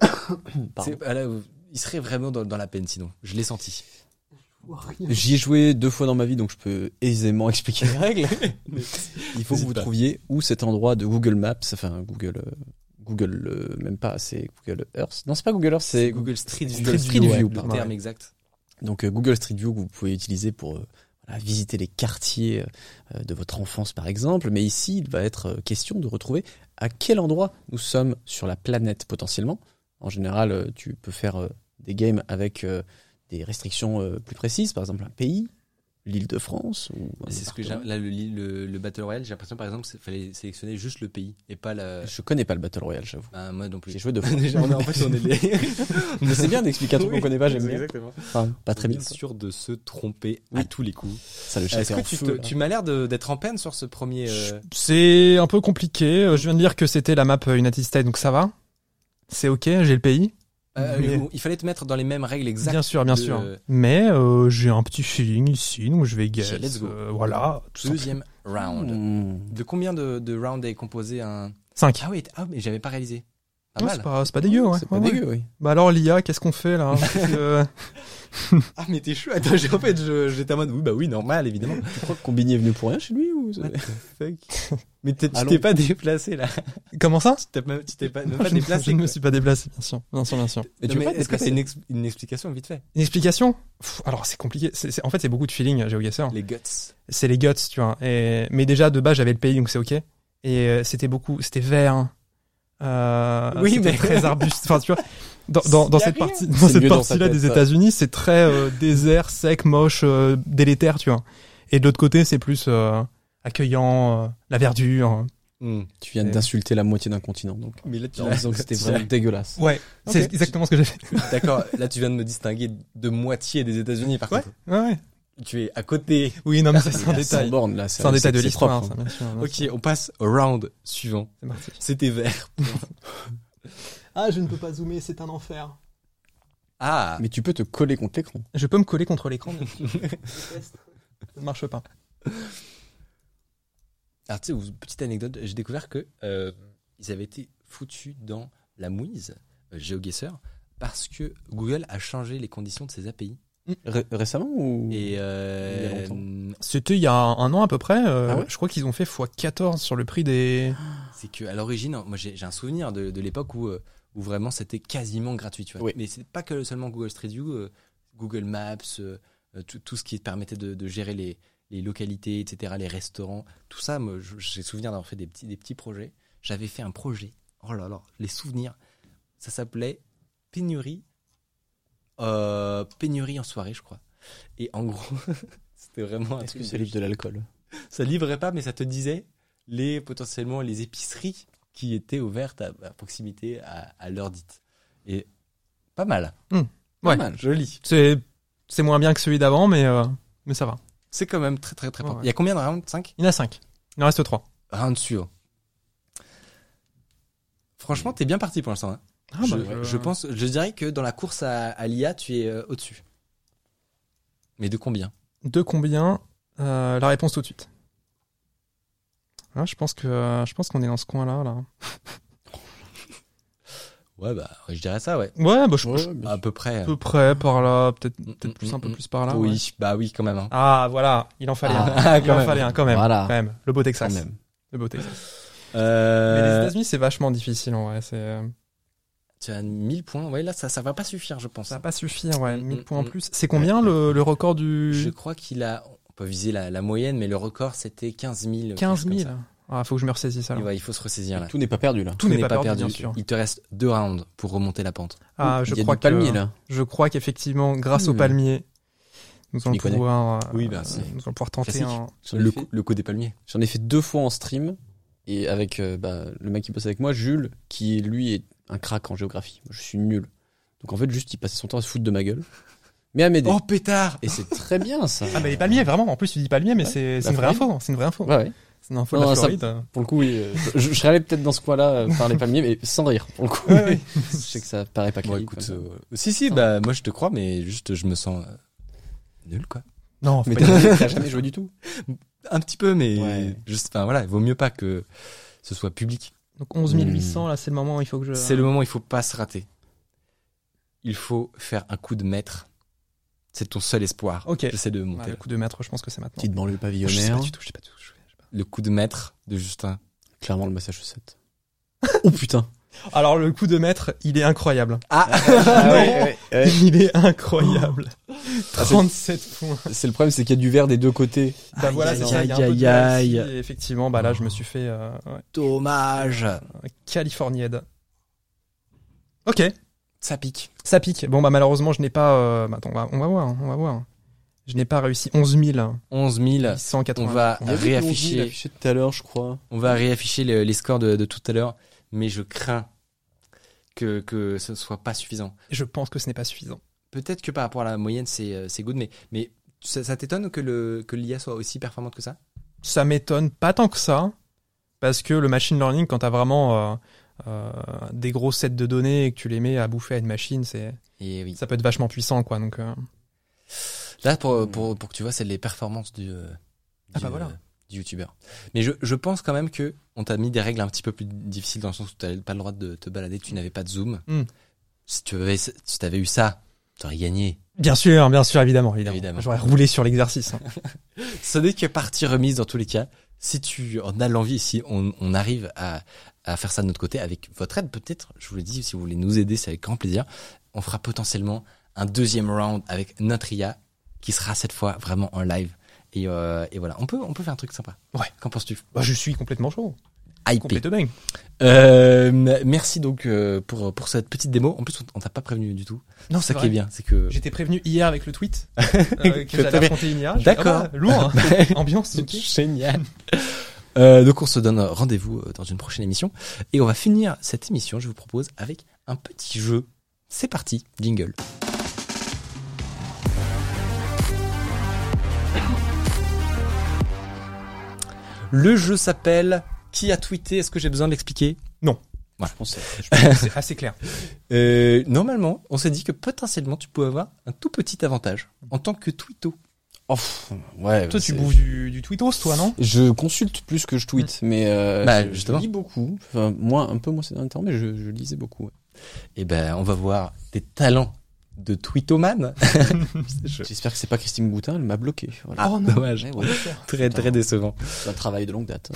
Pardon. C'est là, il serait vraiment dans, dans la peine sinon. Je l'ai senti. J'y ai joué deux fois dans ma vie, donc je peux aisément expliquer les règles. Il faut N'hésite que vous pas. Trouviez où cet endroit de Google Maps, enfin Google. Euh... Google, euh, même pas, c'est Google Earth. Non, c'est pas Google Earth, c'est, c'est Google Street View. Street, Street View, View ouais, le terme exact. Donc euh, Google Street View que vous pouvez utiliser pour euh, voilà, visiter les quartiers euh, de votre enfance, par exemple. Mais ici, il va être question de retrouver à quel endroit nous sommes sur la planète potentiellement. En général, euh, tu peux faire euh, des games avec euh, des restrictions euh, plus précises, par exemple un pays, l'île de France. Ou c'est ce que j'ai, là, le, le, le Battle Royale, j'ai l'impression par exemple qu'il fallait sélectionner juste le pays et pas la... Je connais pas le Battle Royale, j'avoue. Ah, moi non plus. J'ai joué deux fois. Déjà, on est en fait, on est les... Mais c'est bien d'expliquer un truc oui, qu'on connaît pas, j'aime bien. Exactement. Enfin, pas très bien. Bien sûr de se tromper oui. à tous les coups. Ça le chasse. Est-ce que tu, feu, te, tu m'as l'air de, d'être en peine sur ce premier... Euh... C'est un peu compliqué. Je viens de dire que c'était la map United States, donc ça va. C'est ok, j'ai le pays. Euh, mais... Il fallait te mettre dans les mêmes règles exactes. Bien sûr, bien de... sûr. Mais euh, j'ai un petit feeling ici, donc je vais guess. Let's go. Euh, voilà. Deuxième round. Mmh. De combien de, de rounds est composé un cinq. Ah oui, ah, mais j'avais pas réalisé. Pas non, mal. C'est pas, c'est pas dégueu, ouais. C'est pas ouais, dégueu, ouais. oui. Bah alors l'I A, qu'est-ce qu'on fait là? euh... Ah mais t'es chou. Attends, j'ai, en fait, je, j'étais en mode oui, bah oui, normal, évidemment. Tu crois que Combini est venu pour rien chez lui ou ça... Mais t'es, tu t'es pas déplacé là. Comment ça? Tu t'es pas, tu t'es pas, non, pas je déplacé. Je ne me suis pas déplacé, bien sûr, bien sûr, bien sûr. Mais tu non, mais est-ce que c'est une, ex- une explication vite fait? Une explication? Pff, alors c'est compliqué. C'est, c'est, en fait, c'est beaucoup de feeling, GeoGuessr. Les guts. C'est les guts, tu vois. Et, mais déjà de base, j'avais le pays, donc c'est ok. Et euh, c'était beaucoup, c'était vert. Euh, oui, mais très arbuste. Enfin, tu vois, dans, dans, dans cette partie, dans cette partie-là des États-Unis, c'est très euh, désert, sec, moche, euh, délétère, tu vois. Et de l'autre côté, c'est plus euh, accueillant, euh, la verdure. Mmh. Tu viens et... d'insulter la moitié d'un continent, donc. Mais là, tu en disant que c'était vraiment dégueulasse. Ouais, okay. C'est exactement ce que j'ai fait. D'accord. Là, tu viens de me distinguer de moitié des États-Unis, par ouais, contre. Ouais, ouais. Tu es à côté. Oui, non, mais ça, c'est un détail. Borne, là, c'est, c'est un détail de l'histoire. Propre, hein. Ça, bien sûr, bien ok, on passe au round suivant. C'est parti. C'était vert. Ah, je ne peux pas zoomer, c'est un enfer. Ah. Mais tu peux te coller contre l'écran. Je peux me coller contre l'écran. Mais... ça ne marche pas. Alors, tu sais, petite anecdote, j'ai découvert que euh, ils avaient été foutus dans la mouise, euh, GeoGuessr, parce que Google a changé les conditions de ses A P I. Ré- récemment ou et euh... il c'était il y a un an à peu près euh, ah ouais je crois qu'ils ont fait fois quatorze sur le prix des c'est que à l'origine moi j'ai, j'ai un souvenir de, de l'époque où où vraiment c'était quasiment gratuit tu vois oui. Mais c'est pas que seulement Google Street View euh, Google Maps euh, tout, tout ce qui permettait de, de gérer les, les localités etc les restaurants tout ça moi j'ai souvenir d'avoir fait des petits des petits projets j'avais fait un projet oh là là les souvenirs ça s'appelait pénurie Euh, pénurie en soirée, je crois. Et en gros, c'était vraiment un Est-ce truc que ça livre de l'alcool? Ça livrait pas, mais ça te disait les, potentiellement les épiceries qui étaient ouvertes à, à proximité à, à l'heure dite. Et pas mal. Mmh, pas ouais. mal, joli. C'est, c'est moins bien que celui d'avant, mais... Euh... mais ça va. C'est quand même très très très propre. Ouais. Il y a combien de rounds? Cinq? Il y en a cinq. Il en reste trois. Round suivant. Franchement, t'es bien parti pour l'instant. Hein. Ah bah, je, euh... je pense, je dirais que dans la course à, à l'I A, tu es euh, au-dessus. Mais de combien? De combien? Euh, la réponse tout de suite. Ah, je pense que euh, je pense qu'on est dans ce coin-là. Là. Ouais, bah, je dirais ça, ouais. Ouais, bah, je, ouais, je, à peu près. À peu près, par là, peut-être, peut-être plus, un peu plus par là. Oui, ouais. Bah oui, quand même. Hein. Ah, voilà, il en fallait ah, un. Il en même. fallait un, quand même. Voilà. Quand même. Le beau Texas. Même. Le beau Texas. Euh... Mais les États-Unis, c'est vachement difficile, en vrai. C'est... Tu as mille points. Ouais, là, ça, ça va pas suffire, je pense. Ça va pas suffire, ouais. Mmh, mille points mmh, en plus. C'est combien mmh, le, le record du. Je crois qu'il a. On peut viser la, la moyenne, mais le record, c'était quinze mille. quinze mille. Ah, faut que je me ressaisisse alors. Ouais, il faut se ressaisir là. Tout n'est pas perdu là. Tout, Tout n'est pas, pas perdu, bien sûr. Il te reste deux rounds pour remonter la pente. Ah, je crois, que, palmier, là. je crois qu'effectivement, grâce mmh. au palmier, nous allons pouvoir, oui, bah, euh, nous allons pouvoir tenter un... le, coup, le coup des palmiers. J'en ai fait deux fois en stream et avec euh, bah, le mec qui bosse avec moi, Jules, qui lui est un crack en géographie. Je suis nul. Donc en fait, juste il passait son temps à se foutre de ma gueule. Mais à m'aider. Oh pétard! Et c'est très bien ça. Ah, mais les palmiers, vraiment. En plus, tu dis palmiers, mais ouais, c'est, c'est, une vraie info, c'est une vraie info. Ouais, ouais. C'est une info de non, la Floride. Ça, pour le coup, oui. Euh, je, je serais allé peut-être dans ce coin-là euh, par les palmiers, mais sans rire. Pour le coup, ouais, oui. Je sais que ça paraît pas clair. Bon, écoute, euh, si, si, bah, moi je te crois, mais juste je me sens euh, nul, quoi. Non, mais t'as, jamais, t'as jamais joué du tout. Un petit peu, mais ouais. Juste, enfin voilà, il vaut mieux pas que ce soit public. Donc onze mille huit cents, mmh. Là, c'est le moment où il faut que je. C'est le moment où il faut pas se rater. Il faut faire un coup de maître. C'est ton seul espoir. Ok. J'essaie de monter. Ah, le coup de maître, je pense que c'est maintenant. Petite banlieue pavillonnaire. Je sais pas du tout, je sais pas du tout. Je sais pas. Le coup de maître de Justin. Clairement le Massachusetts. Oh putain. Alors le coup de maître, il est incroyable. Ah, ah non, ouais, ouais, ouais. Il est incroyable. Oh. trente-sept ah, points. C'est le problème, c'est qu'il y a du vert des deux côtés. Bah aïe, voilà, aïe, c'est ça. Il y a un peu de vert ici, et effectivement, bah là, je me suis fait. Euh, ouais. Dommage. Californienne. Ok. Ça pique. Ça pique. Bon, bah, malheureusement, je n'ai pas, euh, bah, attends, on va, on va voir, on va voir. Je n'ai pas réussi onze mille. onze mille. cent quatre-vingts. On va réafficher. Affiché tout à l'heure, je crois. On va réafficher les, les scores de, de tout à l'heure, mais je crains que, que ce soit pas suffisant. Je pense que ce n'est pas suffisant. Peut-être que par rapport à la moyenne, c'est, c'est good, mais, mais ça, ça t'étonne que le, que l'I A soit aussi performante que ça? Ça m'étonne pas tant que ça, parce que le machine learning, quand t'as vraiment, euh, Euh, des gros sets de données et que tu les mets à bouffer à une machine, c'est et oui. Ça peut être vachement puissant, quoi. Donc euh... là, pour pour pour que tu vois, c'est les performances du, euh, ah du, bah voilà. euh, du youtubeur. Mais je je pense quand même que on t'a mis des règles un petit peu plus difficiles dans le sens où tu n'avais pas le droit de te balader, tu n'avais pas de zoom. Mm. Si tu avais si tu avais eu ça, tu aurais gagné. Bien sûr, bien sûr, évidemment, évidemment. évidemment. J'aurais roulé sur l'exercice. Hein. Ce n'est que partie remise dans tous les cas. Si tu en as l'envie, si on, on arrive à, à faire ça de notre côté, avec votre aide peut-être, je vous le dis, si vous voulez nous aider, c'est avec grand plaisir. On fera potentiellement un deuxième round avec notre I A, qui sera cette fois vraiment en live. Et, euh, et voilà, on peut, on peut faire un truc sympa. Ouais. Qu'en penses-tu? Bah, je suis complètement chaud. Hypé. Complètement. Euh, merci donc euh, pour, pour cette petite démo. En plus, on, on t'a pas prévenu du tout. Non, c'est ça vrai. Qui est bien, c'est que j'étais prévenu hier avec le tweet euh, que j'allais affronter une I A. D'accord. Fais, oh, lourd. Hein. Ambiance. Okay. Génial. Euh, donc on se donne rendez-vous dans une prochaine émission et on va finir cette émission. Je vous propose avec un petit jeu. C'est parti. Jingle. Le jeu s'appelle. Qui a tweeté? Est-ce que j'ai besoin de l'expliquer? Non. Voilà. Je pense que c'est, je pense que c'est assez clair. Euh, normalement, on s'est dit que potentiellement, tu pouvais avoir un tout petit avantage en tant que tweeto. Oh, ouais. Toi, bah, tu bouffes du, du tweetos, toi, non? Je consulte plus que je tweete, mmh. mais euh, bah, je, je lis beaucoup. Enfin, moi, un peu moins ces derniers temps, mais je, je lisais beaucoup. Ouais. Et ben, on va voir tes talents de tweetoman. J'espère que c'est pas Christine Boutin, elle m'a bloqué. Voilà. Ah, oh non. Dommage. Ouais, ouais, très putain, très décevant. C'est un travail de longue date.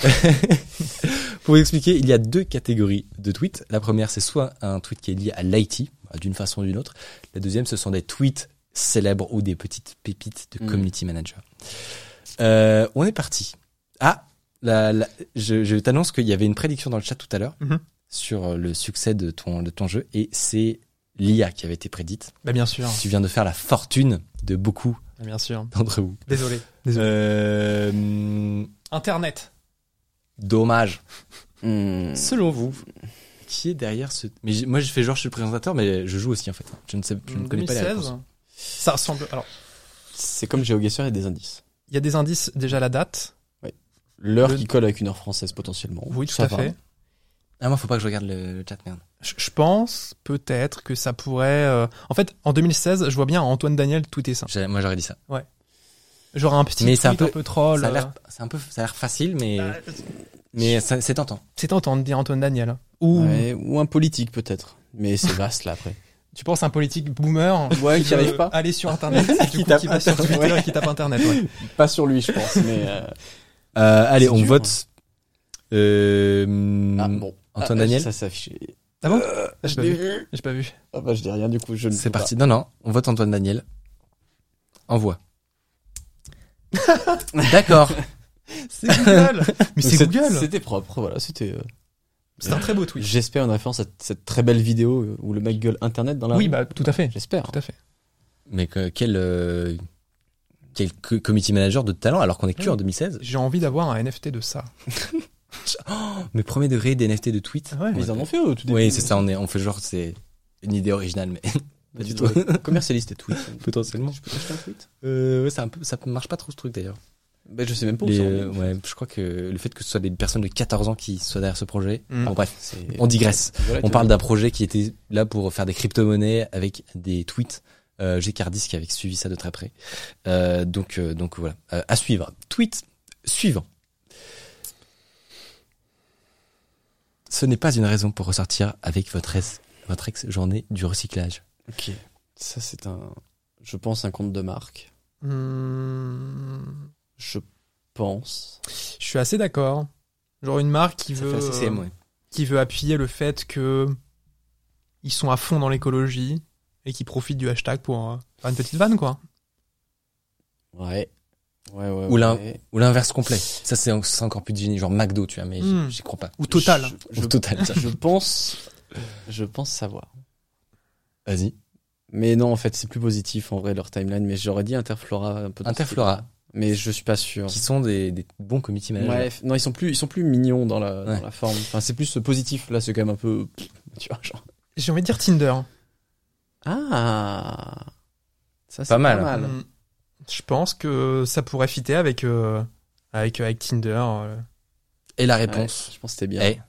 Pour vous expliquer, il y a deux catégories de tweets. La première, c'est soit un tweet qui est lié à l'I T, d'une façon ou d'une autre. La deuxième, ce sont des tweets célèbres ou des petites pépites de community mmh. manager. Euh, on est parti. Ah, la, la, je, je t'annonce qu'il y avait une prédiction dans le chat tout à l'heure mmh. sur le succès de ton, de ton jeu et c'est l'I A qui avait été prédite. Bah bien sûr. Tu viens de faire la fortune de beaucoup bah bien sûr. d'entre vous. Désolé. Désolé. Euh... Internet. Dommage. Mmh. Selon vous, qui est derrière ce... Mais j'ai... Moi, je fais genre, je suis le présentateur, mais je joue aussi, en fait. Je ne sais, je ne connais deux mille seize, pas les réponses. Ça ressemble... Alors, C'est comme GeoGuessr, il y a des indices. Il y a des indices, déjà la date. Oui. L'heure le... qui colle avec une heure française potentiellement. Oui, tout ça à va. fait. Ah, moi, faut pas que je regarde le, le chat, merde. Je pense peut-être que ça pourrait. Euh... En fait, en deux mille seize, je vois bien Antoine Daniel tweeter ça. J'ai... Moi, j'aurais dit ça. Ouais. Genre un petit mais tweet un peu, un peu troll. Ça a l'air, c'est un peu, ça a l'air facile, mais bah, mais ça, c'est tentant. C'est tentant de dire Antoine Daniel. Ou ouais, ou un politique peut-être. Mais c'est vaste là après. Tu penses un politique boomer ouais, qui n'arrive pas aller sur internet, qui, coup, tape qui va sur Twitter ouais. et qui tape internet. Ouais. Pas sur lui, je pense. Mais euh... Euh, allez, c'est on dur, vote. Hein. Euh... Ah, bon. Antoine ah, Daniel. Ça s'affiche. Ah bon euh, J'ai pas vu. vu. J'ai pas vu. Ah bah je dis rien du coup. Je ne c'est parti. Pas. Non non. On vote Antoine Daniel. Envoie. D'accord. C'est Google. Mais c'est, c'est Google. C'était propre. Voilà. C'était. Euh... C'est un très beau tweet. J'espère une référence à cette très belle vidéo où le mec gueule internet dans la. Oui, bah tout à fait. J'espère. Tout à fait. Mais que, quel euh, quel community manager de talent alors qu'on est que oui. en deux mille seize. J'ai envie d'avoir un N F T de ça. oh, mais premier degré des N F T de tweets. Ouais, mais ils en ont fait au tout début. Oui, c'est ça. On est, on fait genre c'est une idée originale, mais pas du tout. Commercialiste et tweet. Potentiellement. Je peux t'acheter un tweet. Euh, ouais, ça, un peu, ça marche pas trop ce truc d'ailleurs. Ben, je sais même pas où les, euh, ouais, je crois que le fait que ce soit des personnes de quatorze ans qui soient derrière ce projet. Mmh. Enfin, bref, c'est... on digresse. Voilà, on parle d'un projet qui était là pour faire des crypto-monnaies avec des tweets. Euh, j'ai Cardis qui avait suivi ça de très près. Euh, donc, euh, donc voilà. Euh, à suivre. Tweet suivant. Ce n'est pas une raison pour ressortir avec votre, es- votre ex-journée du recyclage. Ok. Ça, c'est un, je pense, un compte de marque. Mmh. Je pense. Je suis assez d'accord. Genre une marque qui veut, C C M, ouais. qui veut appuyer le fait que ils sont à fond dans l'écologie et qui profitent du hashtag pour euh, faire une petite vanne, quoi. Ouais. Ouais, ouais, ou, l'in- ouais. ou l'inverse complet. Ça, c'est, c'est encore plus deviner. Genre McDo, tu vois, mais mmh. j'y crois pas. Ou Total. Je, je, ou Total. Ça. je pense, je pense savoir. Vas-y. Mais non, en fait, c'est plus positif, en vrai, leur timeline. Mais j'aurais dit Interflora un peu. Interflora. Mais je suis pas sûr. Qui sont des, des bons community managers. Ouais, non, ils sont plus, ils sont plus mignons dans la, ouais. dans la forme. Enfin, c'est plus positif. Là, c'est quand même un peu, tu vois, genre. J'ai envie de dire Tinder. Ah. Ça, c'est pas mal. Pas mal. Mmh. Je pense que ça pourrait fitter avec, euh, avec, avec Tinder. Euh. Et la réponse. Ouais, je pense que c'était bien. Hey.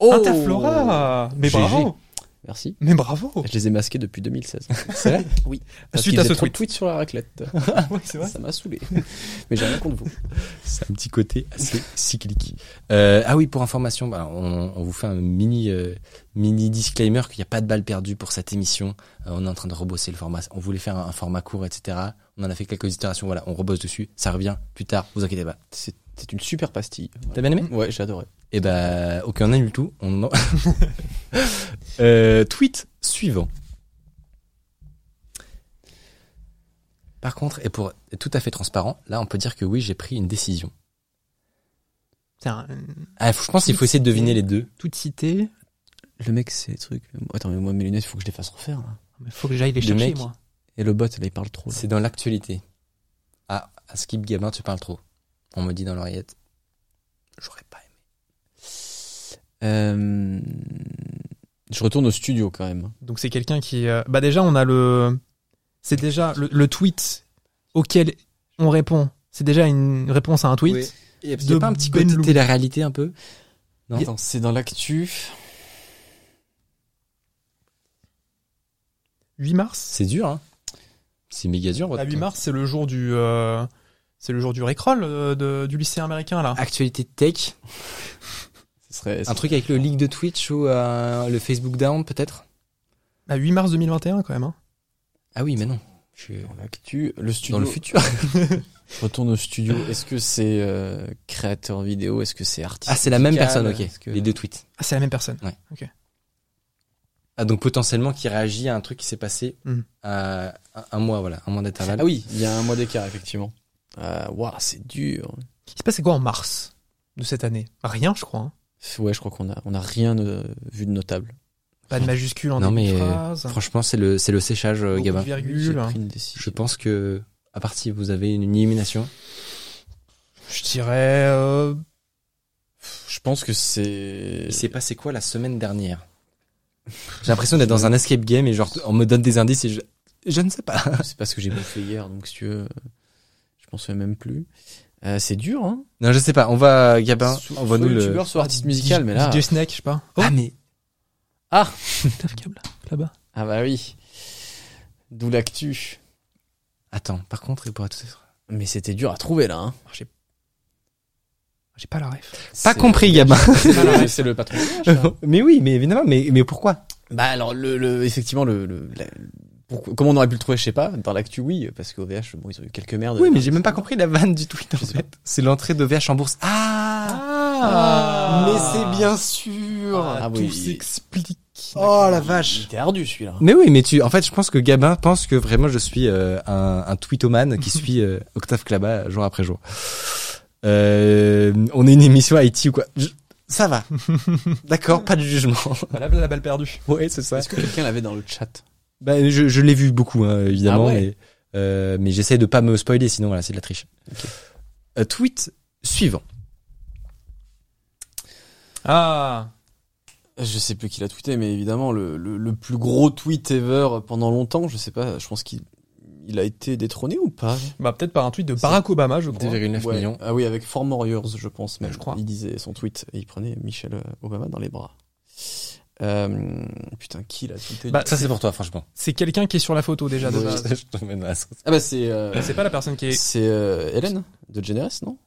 Oh! Interflora! Mais G G. Bravo! Merci. Mais bravo! Je les ai masqués depuis deux mille seize. C'est vrai? Oui. Parce Suite à ce tweet. tweet sur la raclette. Oui, c'est vrai. Ça m'a saoulé. Mais j'ai rien contre vous. C'est un petit côté assez cyclique. Euh, ah oui, pour information, bah, on, on vous fait un mini, euh, mini disclaimer qu'il n'y a pas de balle perdue pour cette émission. Euh, on est en train de rebosser le format. On voulait faire un, un format court, et cetera. On en a fait quelques itérations. Voilà, on rebosse dessus. Ça revient plus tard. Vous inquiétez pas. C'est, c'est une super pastille. Voilà. T'as bien aimé? Ouais, j'ai adoré. Et bah, ok, on annule tout. On en... euh, tweet suivant. Par contre, et pour être tout à fait transparent, là, on peut dire que oui, j'ai pris une décision. Un... Ah, faut, je pense qu'il faut essayer de deviner les deux. Toutes citées. Le mec, c'est truc. Attends, mais moi, mes lunettes, il faut que je les fasse refaire. Là. Il faut que j'aille les le chercher, mec... moi. Et le bot, là, il parle trop. Là. C'est dans l'actualité. Ah, à Skip Gabin, tu parles trop. On me dit dans l'oreillette. J'aurais pas aimé. Euh... Je retourne au studio quand même. Donc c'est quelqu'un qui. Euh... Bah déjà on a le. C'est déjà le, le tweet auquel on répond. C'est déjà une réponse à un tweet. Oui. Il n'y a pas un petit côté de télé-réalité un peu. Non. Attends, c'est dans l'actu. huit mars. C'est dur. Hein. C'est méga dur. Votre ah, huit mars c'est le jour du. Euh... C'est le jour du récroll euh, du lycée américain là. Actualité tech. Ce serait, un truc avec le leak de Twitch ou euh, le Facebook down peut-être. À huit mars deux mille vingt et un quand même. Hein. Ah oui mais non. Je suis dans l'actu, le studio. Dans le futur. Je retourne au studio. Est-ce que c'est euh, créateur vidéo? Est-ce que c'est artiste? Ah c'est la même personne. Ok. Que... Les deux tweets. Ah c'est la même personne. Ouais. Ok. Ah donc potentiellement qui réagit à un truc qui s'est passé mm. à un mois voilà, un mois d'intervalle. Ah oui, il y a un mois d'écart effectivement. Waouh wow, c'est dur. Il se passait quoi en mars de cette année? Rien je crois. Hein. Ouais, je crois qu'on a on a rien de, vu de notable. Pas de majuscule en non, début mais de phrase. Franchement, c'est le c'est le séchage beaucoup Gabin. Virgule, hein. Je pense que à part si vous avez une élimination, je dirais euh... je pense que c'est il s'est passé quoi la semaine dernière. J'ai l'impression d'être dans un escape game et genre on me donne des indices et je Je ne sais pas. C'est pas ce que j'ai bouffé hier, donc si tu veux, je pense même plus. Euh, c'est dur, hein. Non, je sais pas. On va, Gabin, so- on va nous le. Youtubeur, soit artiste musical, mais là. D J Snack, je sais pas. Oh. Ah, mais. Ah! Câble, là-bas. Ah, bah oui. D'où l'actu. Attends, par contre, il pourra tout être. Mais c'était dur à trouver, là, hein. J'ai, J'ai pas la ref. Pas c'est... compris, Gabin. C'est pas la ref, c'est le patron. Mais oui, mais évidemment, mais, mais pourquoi? Bah, alors, le, le, effectivement, le, le, la... Comment on aurait pu le trouver, je sais pas. Dans l'actu, oui, parce qu'O V H, bon, ils ont eu quelques merdes. Oui, mais j'ai même pas compris la vanne du tweet, en fait. C'est l'entrée d'O V H en bourse. Ah! Ah! Mais c'est bien sûr! Ah, tout oui. s'explique. Oh, la vache! T'es ardu, celui-là. Mais oui, mais tu, en fait, je pense que Gabin pense que vraiment je suis euh, un, un tweetomane qui suit euh, Octave Klaba jour après jour. Euh, on est une émission I T ou quoi? Je... Ça va. D'accord, pas de jugement. La balle perdue. Ouais, c'est ça. Est-ce que quelqu'un l'avait dans le chat? Bah, je, je l'ai vu beaucoup, hein, évidemment, ah ouais. mais, euh, mais j'essaie de pas me spoiler, sinon, voilà, c'est de la triche. Okay. Euh, tweet suivant. Ah! Je sais plus qui l'a tweeté, mais évidemment, le, le, le plus gros tweet ever pendant longtemps, je sais pas, je pense qu'il il a été détrôné ou pas? Bah, peut-être par un tweet de c'est Barack Obama, je crois. deux virgule neuf ouais. millions. Ah oui, avec Four Warriors, je pense, même. Je crois. Il disait son tweet et il prenait Michelle Obama dans les bras. Euh, putain, qui l'a tweeté? Bah, ça c'est pour toi, franchement. C'est quelqu'un qui est sur la photo déjà. Oui, de je te mets dans la sauce. Ah bah c'est. Euh, c'est pas la personne qui est. C'est euh, Hélène de Généris, non?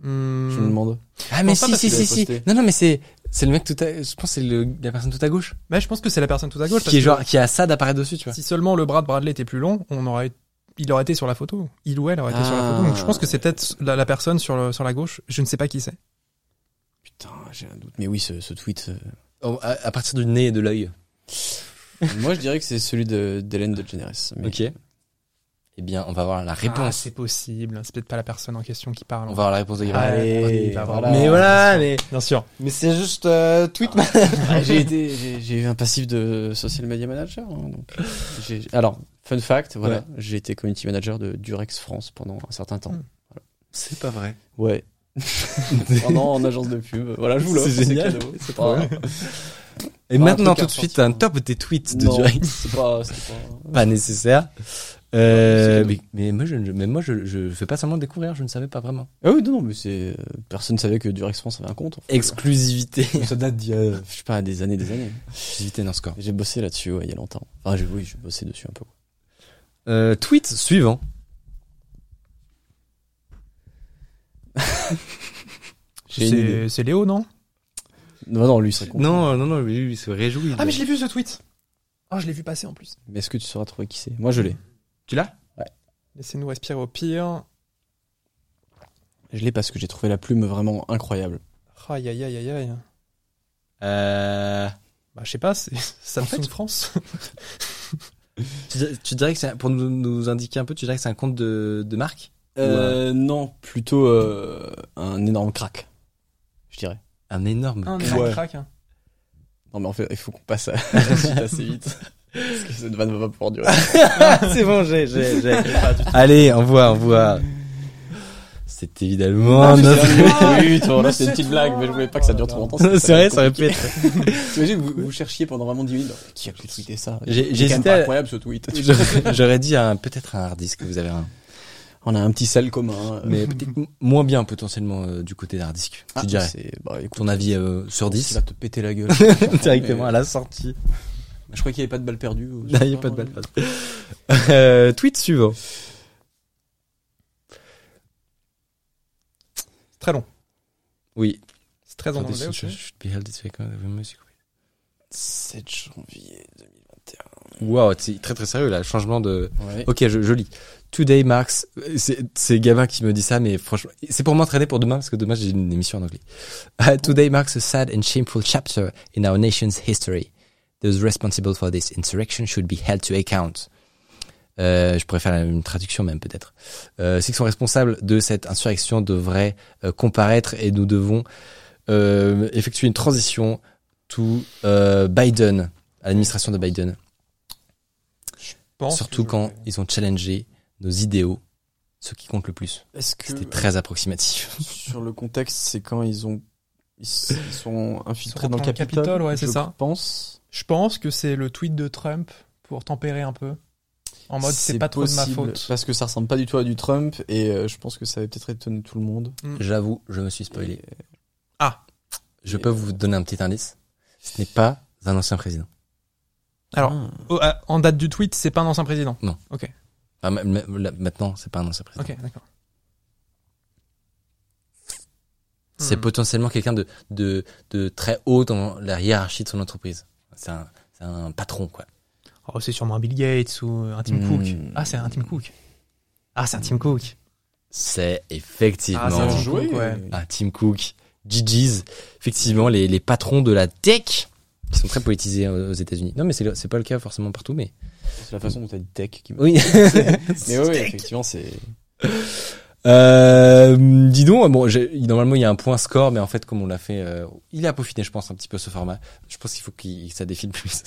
Mmh. Je me demande. Ah mais si si si si. Non non mais c'est c'est le mec tout à. Je pense que c'est le la personne tout à gauche. Mais je pense que c'est la personne tout à gauche. Qui est genre qui a ça d'apparaître dessus, tu vois. Si seulement le bras de Bradley était plus long, on aurait. Il aurait été sur la photo. Il ou elle aurait ah. été sur la photo. Donc je pense que c'est peut-être la, la personne sur le, sur la gauche. Je ne sais pas qui c'est. Putain, j'ai un doute. Mais oui, ce, ce tweet. Euh... Oh, à, à partir du nez et de l'œil. Moi, je dirais que c'est celui de, d'Hélène DeGeneres. Mais... Ok. Eh bien, on va voir la réponse. Ah, c'est possible. C'est peut-être pas la personne en question qui parle. On va voir la réponse de Gabriel. Voilà. Mais voilà, mais bien sûr. Mais c'est juste euh, tweet. Ah. ah, j'ai été, j'ai, j'ai eu un passif de social media manager. Hein, donc j'ai, alors, fun fact, voilà, ouais. j'ai été community manager de Durex France pendant un certain temps. Hmm. Voilà. C'est pas vrai. Ouais. Pendant en agence de pub, voilà, je vous l'offre. C'est génial. C'est, cadeau, c'est pas grave. Et enfin, maintenant tout de suite un top des tweets de Durex. C'est pas, c'est pas... pas nécessaire. Euh, non, mais, mais moi je, mais moi je, je fais pas seulement découvrir, je ne savais pas vraiment. Ah oui, non, non mais c'est personne savait que Durex France avait un compte. En fait. Exclusivité. Ça date d'il y a, je sais pas, des années, des années. Exclusivité non score. J'ai bossé là-dessus ouais, il y a longtemps. Enfin, j'ai, oui, j'ai bossé dessus un peu. Euh, tweet suivant. c'est, c'est Léo, non? Non, non, lui, c'est con. Non, non, non, lui, il se réjouit. Ah, de... mais je l'ai vu ce tweet. Oh, je l'ai vu passer en plus. Mais est-ce que tu sauras trouver qui c'est? Moi, je l'ai. Tu l'as? Ouais. Laissez-nous aspirer au pire. Je l'ai parce que j'ai trouvé la plume vraiment incroyable. Aïe, aïe, aïe, aïe, aïe. Euh. Bah, je sais pas, c'est... ça me fait une France. tu, tu dirais que c'est, pour nous, nous indiquer un peu, tu dirais que c'est un compte de, de marque? Euh, ouais. Non, plutôt euh, un énorme crack, je dirais. Un énorme un crack. Ouais. crack hein. Non mais en fait, il faut qu'on passe à... assez vite, parce que cette vanne va pas pouvoir durer. C'est bon, j'ai, j'ai, j'ai. Allez, on voit, on voit. C'est évidemment ah, notre... Oui, toi, là, c'est une petite blague, mais je voulais pas que ça dure trop longtemps. Non, c'est vrai, ça aurait pu être... T'imagines, vous, vous cherchiez pendant vraiment dix minutes. Qui a pu tweeter ça? J'ai, j'ai hésité à... incroyable ce tweet. J'aurais dit un, peut-être un hard disk, vous avez un... On a un petit sale commun, mais peut-être m- moins bien potentiellement euh, du côté d'Hardisk, ah, tu dirais. C'est, bah, écoute, ton avis euh, sur dix. Tu vas te péter la gueule. Directement mais... à la sortie. Je crois qu'il n'y avait pas de balle perdue. Ou... Non, il n'y a pas de balle perdue. euh, tweet suivant. C'est très long. Oui. C'est très long. sept janvier deux mille vingt et un. Wow, c'est très très sérieux là, le changement de... Ouais. Ok, je, je lis. Today marks, c'est, c'est Gabin qui me dit ça, mais franchement, c'est pour m'entraîner pour demain, parce que demain j'ai une émission en anglais. Uh, today marks a sad and shameful chapter in our nation's history. Those responsible for this insurrection should be held to account. Euh, je pourrais faire une traduction même, peut-être. Euh, ceux qui sont responsables de cette insurrection devraient euh, comparaître et nous devons euh, effectuer une transition to euh, Biden, à l'administration de Biden. Je pense surtout que quand ils ont challengé nos idéaux, ce qui compte le plus. Est-ce que c'était très approximatif. Sur le contexte, c'est quand ils ont ils sont infiltrés ils sont dans le Capitole, Capitole ouais, c'est je ça. Je pense. Je pense que c'est le tweet de Trump pour tempérer un peu. En mode c'est, c'est pas trop de ma faute. Parce que ça ressemble pas du tout à du Trump et euh, je pense que ça va peut-être étonner tout le monde. Mm. J'avoue, je me suis spoilé. Et... Ah. Je et... peux vous donner un petit indice. Ce n'est pas un ancien président. Alors, ah. oh, euh, en date du tweet, c'est pas un ancien président. Non. Ok. Ah, ma- ma- maintenant, c'est pas un ancien président. Ok, d'accord. C'est hmm. potentiellement quelqu'un de, de, de très haut dans la hiérarchie de son entreprise. C'est un, c'est un patron, quoi. Oh, c'est sûrement un Bill Gates ou un Tim mmh. Cook. Ah, c'est un Tim Cook. Ah, c'est un Tim Cook. C'est effectivement ah, c'est un, Tim joué, Cook, ouais. un Tim Cook. G G's. Effectivement, les, les patrons de la tech qui sont très politisés aux États-Unis. Non, mais c'est, c'est pas le cas forcément partout, mais. C'est la façon dont t'as dit tech qui me. Oui. mais oui, effectivement, c'est. Euh, dis donc, bon, j'ai, normalement il y a un point score, mais en fait comme on l'a fait, euh, il a peaufiné, je pense, un petit peu ce format. Je pense qu'il faut qu'il ça défile plus.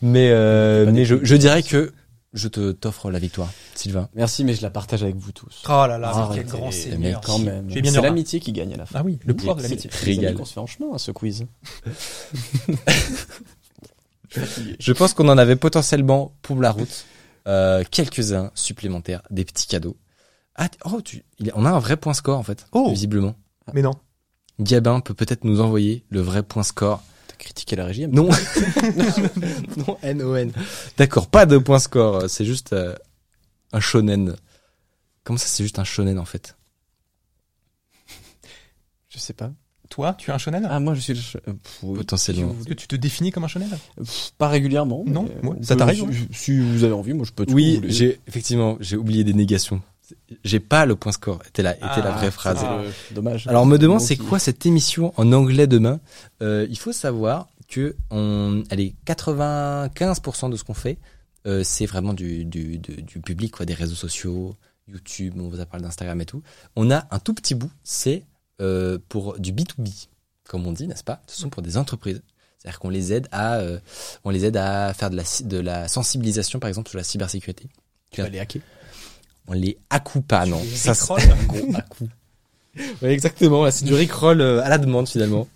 mais euh, mais je, je dirais que je te t'offre la victoire, Sylvain. Merci, mais je la partage avec vous tous. Oh là là, ah, quel grand seigneur. Quand même. J'ai bien c'est l'amitié qui gagne à la fin. Ah oui, le pouvoir de l'amitié. Régal. On se fait en chemin à ce quiz. Je pense qu'on en avait potentiellement pour la route euh, quelques-uns supplémentaires, des petits cadeaux. Ah, oh, tu, on a un vrai point score, en fait. Oh. Visiblement. Mais non. Gabin peut peut-être nous envoyer le vrai point score. T'as critiqué la régie? Non. non, N O N. D'accord, pas de point score. C'est juste euh, un shonen. Comment ça, c'est juste un shonen, en fait? Je sais pas. Toi, tu es un shonen? Ah, moi, je suis le sh... Pff, potentiellement. Tu, tu te définis comme un shonen? Pff, pas régulièrement. Non. Moi, ça t'arrive? Je, si vous avez envie, moi, je peux tout. Oui, j'ai, effectivement, j'ai oublié des négations. J'ai pas le point score, était la, était ah, la vraie phrase. Ah, dommage. Alors, on me demande, c'est quoi cette émission en anglais demain? Euh, il faut savoir que on, allez, quatre-vingt-quinze pour cent de ce qu'on fait, euh, c'est vraiment du, du, du, du public, quoi, des réseaux sociaux, YouTube, on vous a parlé d'Instagram et tout. On a un tout petit bout, c'est, euh, pour du B to B, comme on dit, n'est-ce pas? Ce sont pour des entreprises. C'est-à-dire qu'on les aide à, euh, on les aide à faire de la, de la sensibilisation, par exemple, sur la cybersécurité. Tu vas les hacker? On les accoute pas, non. Ça rickroll, un gros accout. Ouais, exactement. Là, c'est du rickroll à la demande, finalement.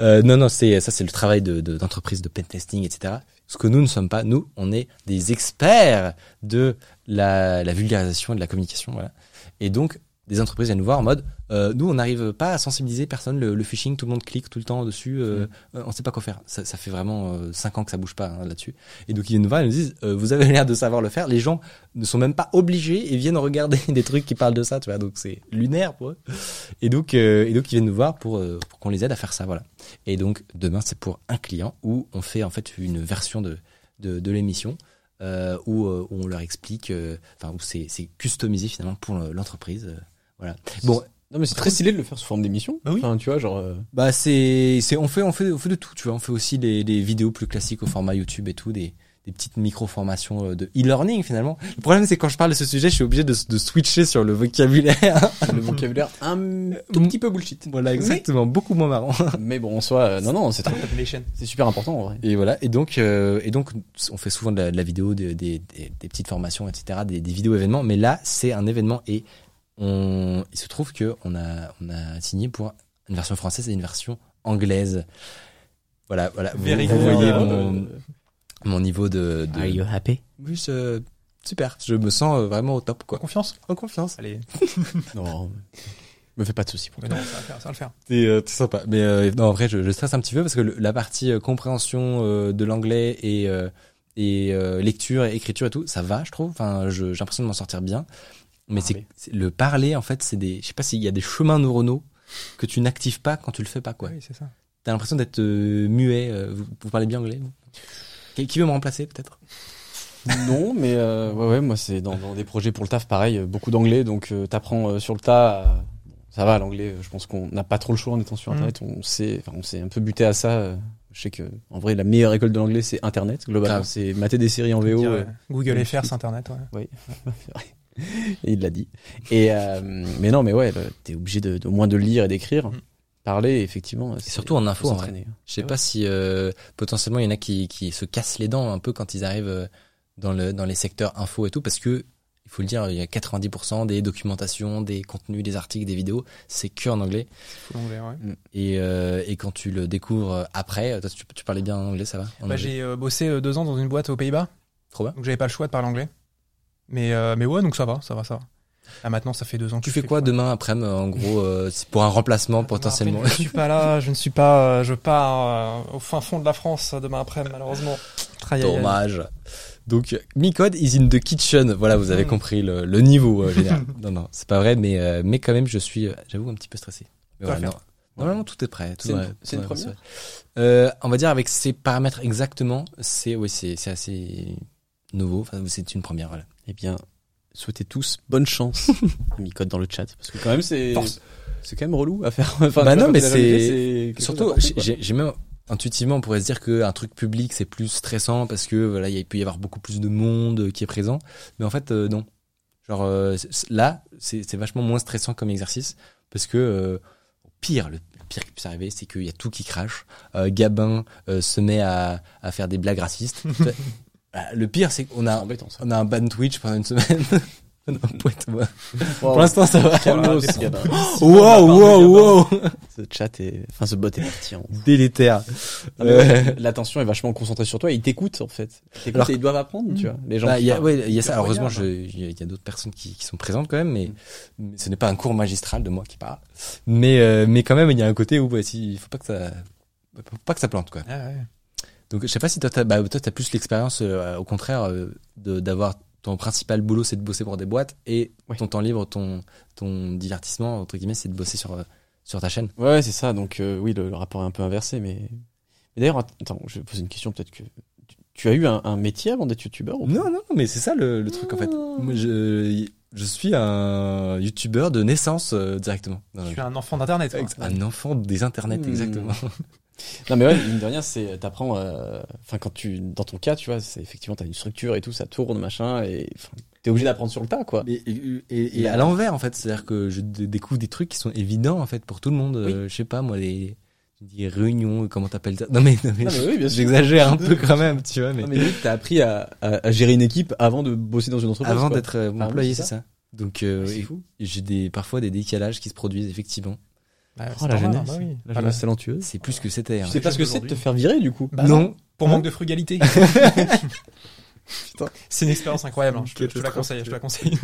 Euh, non, non, c'est, ça, c'est le travail de, de, d'entreprise de pentesting, et cetera. Ce que nous ne sommes pas. Nous, on est des experts de la, la vulgarisation et de la communication, voilà. Et donc, des entreprises viennent nous voir en mode, euh, nous, on n'arrive pas à sensibiliser personne. Le, le phishing, tout le monde clique tout le temps dessus. Euh, mm. On sait pas quoi faire. Ça, ça fait vraiment euh, cinq ans que ça bouge pas hein, là-dessus. Et donc, ils viennent nous voir et nous disent, euh, vous avez l'air de savoir le faire. Les gens ne sont même pas obligés et viennent regarder des trucs qui parlent de ça, tu vois. Donc, c'est lunaire pour eux. Et donc, euh, et donc ils viennent nous voir pour, euh, pour qu'on les aide à faire ça, voilà. Et donc, demain, c'est pour un client où on fait, en fait, une version de, de, de l'émission. Euh, où, euh, où on leur explique, enfin, euh, où c'est, c'est customisé, finalement, pour l'entreprise. Euh, voilà. Bon. Non, mais c'est très stylé de le faire sous forme d'émission. Bah oui. Enfin, tu vois, genre. Euh... Bah, c'est, c'est, on fait, on fait, on fait de tout, tu vois. On fait aussi des, des vidéos plus classiques au format YouTube et tout, des, des petites micro-formations de e-learning, finalement. Le problème, c'est que quand je parle de ce sujet, je suis obligé de, de switcher sur le vocabulaire. Le vocabulaire un tout petit peu bullshit. Voilà, exactement. Oui. Beaucoup moins marrant. Mais bon, en soi, euh, non, non, c'est très, c'est super important, en vrai. Et voilà. Et donc, euh, et donc, on fait souvent de la, de la vidéo, des, des, des, des petites formations, et cetera, des, des vidéos événements. Mais là, c'est un événement et, On, il se trouve que on a, on a signé pour une version française et une version anglaise. Voilà, voilà. Vous, vous voyez mon, mon niveau de, de. Are you happy? Oui, je, super. Je me sens vraiment au top, quoi. En confiance? En confiance. Allez. Non. Me fais pas de soucis pour mais toi. Non, ça va le faire, ça va le faire. C'est, euh, c'est sympa. Mais, euh, non, en vrai, je, je stresse un petit peu parce que le, la partie euh, compréhension euh, de l'anglais et, euh, et euh, lecture et écriture et tout, ça va, je trouve. Enfin, je, j'ai l'impression de m'en sortir bien. Mais c'est, c'est le parler, en fait, c'est des, je sais pas s'il y a des chemins neuronaux que tu n'actives pas quand tu le fais pas, quoi. Oui, c'est ça. T'as l'impression d'être euh, muet. Euh, vous, vous parlez bien anglais, vous? Qui veut me remplacer, peut-être? Non, mais euh, ouais, ouais, moi c'est dans, dans des projets pour le taf, pareil, beaucoup d'anglais, donc euh, t'apprends euh, sur le tas. À... Ça va, l'anglais. Je pense qu'on n'a pas trop le choix en étant sur Internet. Mmh. On sait, enfin, on s'est un peu buté à ça. Euh... Je sais que, en vrai, la meilleure école de l'anglais, c'est Internet. Globalement, ah. c'est mater des séries en V O. Dire, euh, Google F R, c'est Internet, ouais. Oui. Et il l'a dit. Et euh, mais non, mais ouais, bah, t'es obligé de, de, au moins de lire et d'écrire, mmh. parler, effectivement. Et surtout en info, en vrai. Je sais ouais. pas si euh, potentiellement il y en a qui, qui se cassent les dents un peu quand ils arrivent dans, le, dans les secteurs info et tout, parce que, il faut le dire, il y a quatre-vingt-dix pour cent des documentations, des contenus, des articles, des vidéos, c'est que en anglais. C'est full anglais, ouais. Et, euh, et quand tu le découvres après, toi, tu, tu parlais bien anglais, ça va? Bah, anglais. J'ai euh, bossé deux ans dans une boîte aux Pays-Bas. Trop bien. Donc j'avais pas le choix de parler anglais. Mais, euh, mais ouais, donc ça va, ça va, ça va. Ah, maintenant, ça fait deux ans. Tu fais quoi, quoi demain après-midi, en gros, euh, c'est pour un remplacement potentiellement? Je ne suis pas là, je ne suis pas, euh, je pars euh, au fin fond de la France demain après-midi, malheureusement. Dommage. Donc, Micode is in the kitchen. Voilà, vous avez compris le, le niveau euh, général. Non, non, c'est pas vrai, mais, euh, mais quand même, je suis, j'avoue, un petit peu stressé. Mais voilà, non. Non, non, non, tout est prêt. Tout c'est, vrai, une, tout c'est une vrai, première. Euh, on va dire avec ces paramètres exactement, c'est, oui, c'est, c'est assez nouveau. Enfin, c'est une première, voilà. Eh bien, souhaitez tous bonne chance. Micode dans le chat, parce que quand même c'est Force. c'est quand même relou à faire. Enfin, bah non, mais c'est, c'est surtout j'ai, j'ai même intuitivement on pourrait se dire que un truc public c'est plus stressant parce que voilà il peut y avoir beaucoup plus de monde qui est présent, mais en fait euh, non. Genre euh, c'est, là c'est, c'est vachement moins stressant comme exercice parce que euh, au pire le pire qui puisse arriver, c'est qu'il y a tout qui crache. Euh, Gabin euh, se met à, à faire des blagues racistes. Le pire, c'est qu'on a, c'est on a un ban Twitch pendant une semaine. non, wow. Pour l'instant, ça va. Calmos. Wow, wow, wow. Ce chat est, enfin, ce bot est parti en délétère. Euh... L'attention est vachement concentrée sur toi. Ils t'écoutent, en fait. Ils t'écoutent alors... et ils doivent apprendre, tu vois. Les gens. Bah, il y a, ouais, il y a ça. Heureusement, je, il y a d'autres personnes qui, qui sont présentes quand même, mais, mais ce n'est pas un cours magistral de moi qui parle. Mais, euh, mais quand même, il y a un côté où, bah, si, il faut pas que ça, faut pas que ça plante, quoi. Ah, ouais. Donc, je sais pas si toi, t'as, bah, toi, t'as plus l'expérience, euh, au contraire, euh, de, d'avoir ton principal boulot, c'est de bosser pour des boîtes, et ouais. ton temps libre, ton, ton divertissement, entre guillemets, c'est de bosser sur, sur ta chaîne. Ouais, c'est ça. Donc, euh, oui, le, le rapport est un peu inversé, mais, mais d'ailleurs, attends, je vais poser une question, peut-être que tu, tu as eu un, un métier avant d'être youtubeur ou pas ? Non, non, mais c'est ça le, le truc, en fait. Moi, je, je suis un youtubeur de naissance, euh, directement. Je suis un enfant d'internet, quoi. Un enfant des internets, mmh. exactement. Non mais ouais, mine de rien, c'est t'apprends. Enfin, euh, quand tu, dans ton cas, tu vois, c'est effectivement t'as une structure et tout, ça tourne machin, et t'es obligé d'apprendre sur le tas, quoi. Et, et, et, et à l'envers, en fait, c'est-à-dire que je découvre des trucs qui sont évidents, en fait, pour tout le monde. Oui. Euh, je sais pas, moi, les des réunions, comment t'appelles ça ? Non mais, non mais, non, mais oui, bien sûr. J'exagère un peu quand même, tu vois. Mais, non, mais oui, t'as appris à, à, à gérer une équipe avant de bosser dans une entreprise. Avant quoi. D'être euh, mon employé, c'est ça. ça. Donc euh, c'est fou. J'ai des parfois des décalages qui se produisent effectivement. Bah, oh, c'est la jeunesse, bah oui. la jeunesse talentueuse. C'est plus que c'était. Tu sais pas ce que c'est de te faire virer du coup. Bah, non. non, pour manque de frugalité. Putain. C'est une expérience incroyable, hein. je, te, je te la conseille, je te la conseille.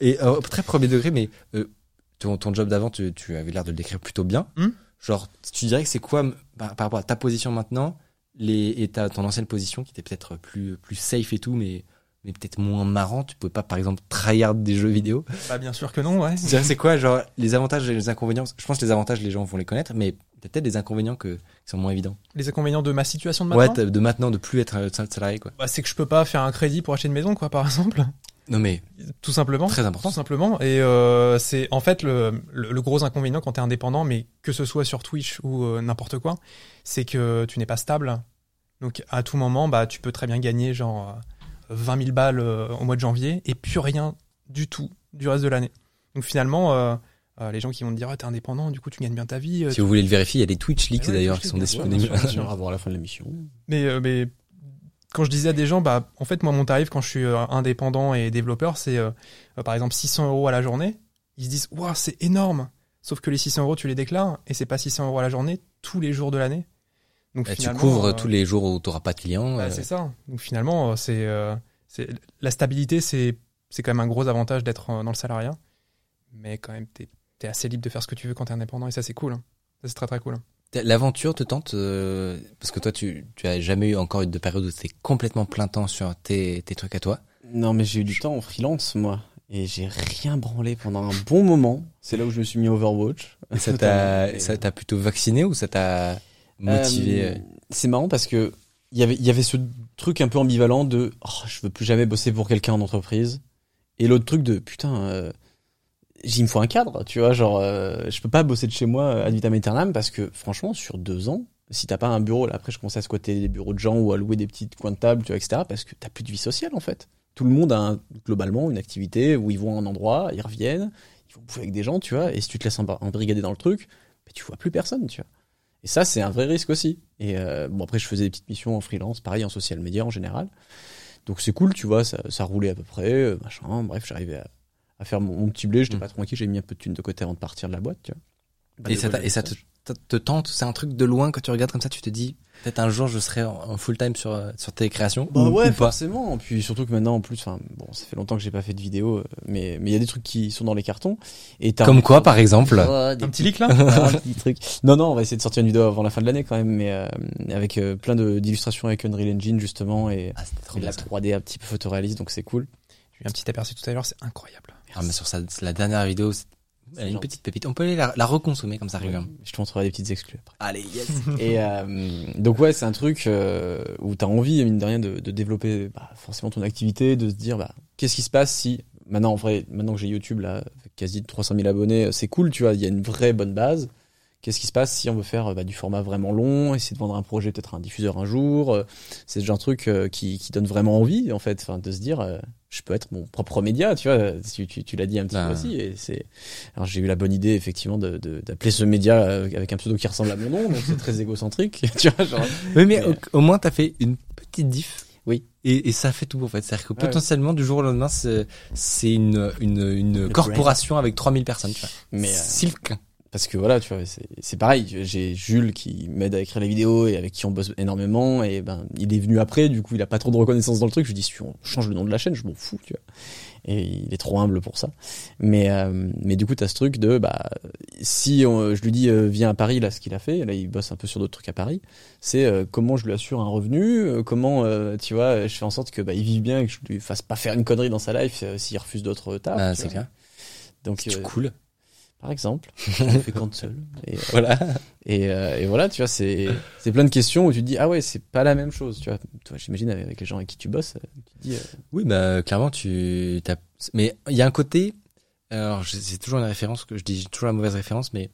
Et euh, très premier degré, mais euh, ton, ton job d'avant, tu, tu avais l'air de le décrire plutôt bien. Hum? Genre, tu dirais que c'est quoi par, par rapport à ta position maintenant les, et ta, ton ancienne position qui était peut-être plus, plus safe et tout, mais... mais peut-être moins marrant, tu pouvais pas par exemple tryhard des jeux vidéo. Bah bien sûr que non, ouais. C'est-à-dire, c'est quoi genre les avantages et les inconvénients ? Je pense que les avantages les gens vont les connaître, mais peut-être des inconvénients que, qui sont moins évidents. Les inconvénients de ma situation de maintenant ? Ouais, de maintenant de plus être salarié quoi. Bah c'est que je peux pas faire un crédit pour acheter une maison quoi par exemple. Non mais tout simplement. Très important. Tout simplement et euh, c'est en fait le, le, le gros inconvénient quand t'es indépendant, mais que ce soit sur Twitch ou euh, n'importe quoi, c'est que tu n'es pas stable. Donc à tout moment bah tu peux très bien gagner genre euh, vingt mille balles euh, au mois de janvier et plus rien du tout du reste de l'année. Donc finalement, euh, euh, les gens qui vont te dire oh, t'es indépendant, du coup tu gagnes bien ta vie. Euh, si tu... vous voulez le vérifier, il y a des Twitch leaks ouais, d'ailleurs Twitch qui leaks, sont disponibles avant la fin de l'émission. Mais, euh, mais quand je disais à des gens, bah en fait moi mon tarif quand je suis euh, indépendant et développeur, c'est euh, euh, par exemple six cents euros à la journée. Ils se disent waouh c'est énorme. Sauf que les six cents euros tu les déclares et c'est pas six cents euros à la journée tous les jours de l'année. Donc, tu couvres euh, tous les jours où tu n'auras pas de clients. Bah, euh... C'est ça. Donc finalement, c'est, euh, c'est, la stabilité, c'est, c'est quand même un gros avantage d'être euh, dans le salariat. Mais quand même, tu es assez libre de faire ce que tu veux quand tu es indépendant. Et ça, c'est cool. Hein. Ça, c'est très, très cool. Hein. L'aventure te tente euh, parce que toi, tu n'as jamais eu encore de période où tu es complètement plein temps sur tes, tes trucs à toi. Non, mais j'ai eu du Je... temps en freelance, moi. Et j'ai rien branlé pendant un bon moment. C'est là où je me suis mis Overwatch. Et ça, t'a, et... ça t'a plutôt vacciné ou ça t'a... motivé. Euh, c'est marrant parce que il y avait il y avait ce truc un peu ambivalent de oh, je veux plus jamais bosser pour quelqu'un en entreprise et l'autre truc de putain euh, il me faut un cadre, tu vois, genre euh, je peux pas bosser de chez moi ad vitam aeternam parce que franchement sur deux ans si t'as pas un bureau là après je commençais à squatter des bureaux de gens ou à louer des petites coins de table tu vois et cetera parce que t'as plus de vie sociale en fait tout le monde a un, globalement une activité où ils vont à un endroit ils reviennent ils vont bouffer avec des gens tu vois et si tu te laisses embrigader dans le truc bah, tu vois plus personne tu vois. Et ça, c'est un vrai risque aussi. Et euh, bon, après, je faisais des petites missions en freelance, pareil, en social media en général. Donc, c'est cool, tu vois, ça, ça roulait à peu près, machin. Bref, j'arrivais à, à faire mon, mon petit blé, j'étais mmh. pas tranquille, j'ai mis un peu de thunes de côté avant de partir de la boîte, tu vois. Pas et ça, t'a, et ça te, te tente, c'est un truc de loin quand tu regardes comme ça, tu te dis peut-être un jour je serai en full time sur sur tes créations. Bah ou, ouais, ou forcément. Puis surtout que maintenant en plus, enfin bon, ça fait longtemps que j'ai pas fait de vidéo, mais mais il y a des trucs qui sont dans les cartons. Et t'as comme un... quoi par exemple, oh, un petit leak là, un petit truc. Non non, on va essayer de sortir une vidéo avant la fin de l'année quand même, mais euh, avec euh, plein de d'illustrations avec Unreal Engine justement et, ah, et de la trois D un petit peu photoréaliste, donc c'est cool. J'ai eu un petit aperçu tout à l'heure, c'est incroyable. Merci. Ah mais sur sa, la dernière vidéo. C'est... Elle a une petite pépite. On peut aller la, la reconsommer comme ça, ouais, régulièrement. Je te montrerai des petites exclus après. Allez, yes. Et euh, donc ouais, c'est un truc euh, où t'as envie, mine de rien, de, de développer bah, forcément ton activité, de se dire bah qu'est-ce qui se passe si maintenant en vrai, maintenant que j'ai YouTube là, quasi trois cent mille abonnés, c'est cool, tu vois, il y a une vraie bonne base. Qu'est-ce qui se passe si on veut faire bah, du format vraiment long, essayer de vendre un projet peut-être à un diffuseur un jour. C'est ce genre de truc euh, qui, qui donne vraiment envie en fait, enfin de se dire euh, je peux être mon propre média, tu vois. Tu, tu, tu l'as dit un petit ah. peu aussi. Et c'est... Alors j'ai eu la bonne idée effectivement de, de, d'appeler ce média avec un pseudo qui ressemble à mon nom, donc c'est très égocentrique, tu vois. Genre... Oui, mais, mais au, euh... au moins t'as fait une petite diff. Oui. Et, et ça fait tout en fait. C'est-à-dire que ah, potentiellement oui. du jour au lendemain, c'est, c'est une, une, une corporation brain. Avec trois mille personnes, tu vois. Mais euh... Silk. Parce que voilà, tu vois, c'est, c'est pareil. J'ai Jules qui m'aide à écrire les vidéos et avec qui on bosse énormément. Et ben, il est venu après. Du coup, il a pas trop de reconnaissance dans le truc. Je lui dis, si on change le nom de la chaîne, je m'en fous, tu vois. Et il est trop humble pour ça. Mais, euh, mais du coup, t'as ce truc de, bah, si on, je lui dis, euh, viens à Paris, là, ce qu'il a fait. Là, il bosse un peu sur d'autres trucs à Paris. C'est, euh, comment je lui assure un revenu? Euh, comment, euh, tu vois, je fais en sorte que, bah, il vive bien et que je lui fasse pas faire une connerie dans sa life euh, s'il refuse d'autres tables. Ah, c'est clair. Donc, c'est euh, cool. Par exemple, on fait cancel. Et euh, voilà. Et, euh, et voilà, tu vois, c'est, c'est plein de questions où tu te dis, ah ouais, c'est pas la même chose, tu vois. Toi, j'imagine avec les gens avec qui tu bosses, tu te dis. Euh... Oui, bah, clairement, tu, t'as, mais il y a un côté, alors, c'est toujours une référence que je dis, j'ai toujours la mauvaise référence, mais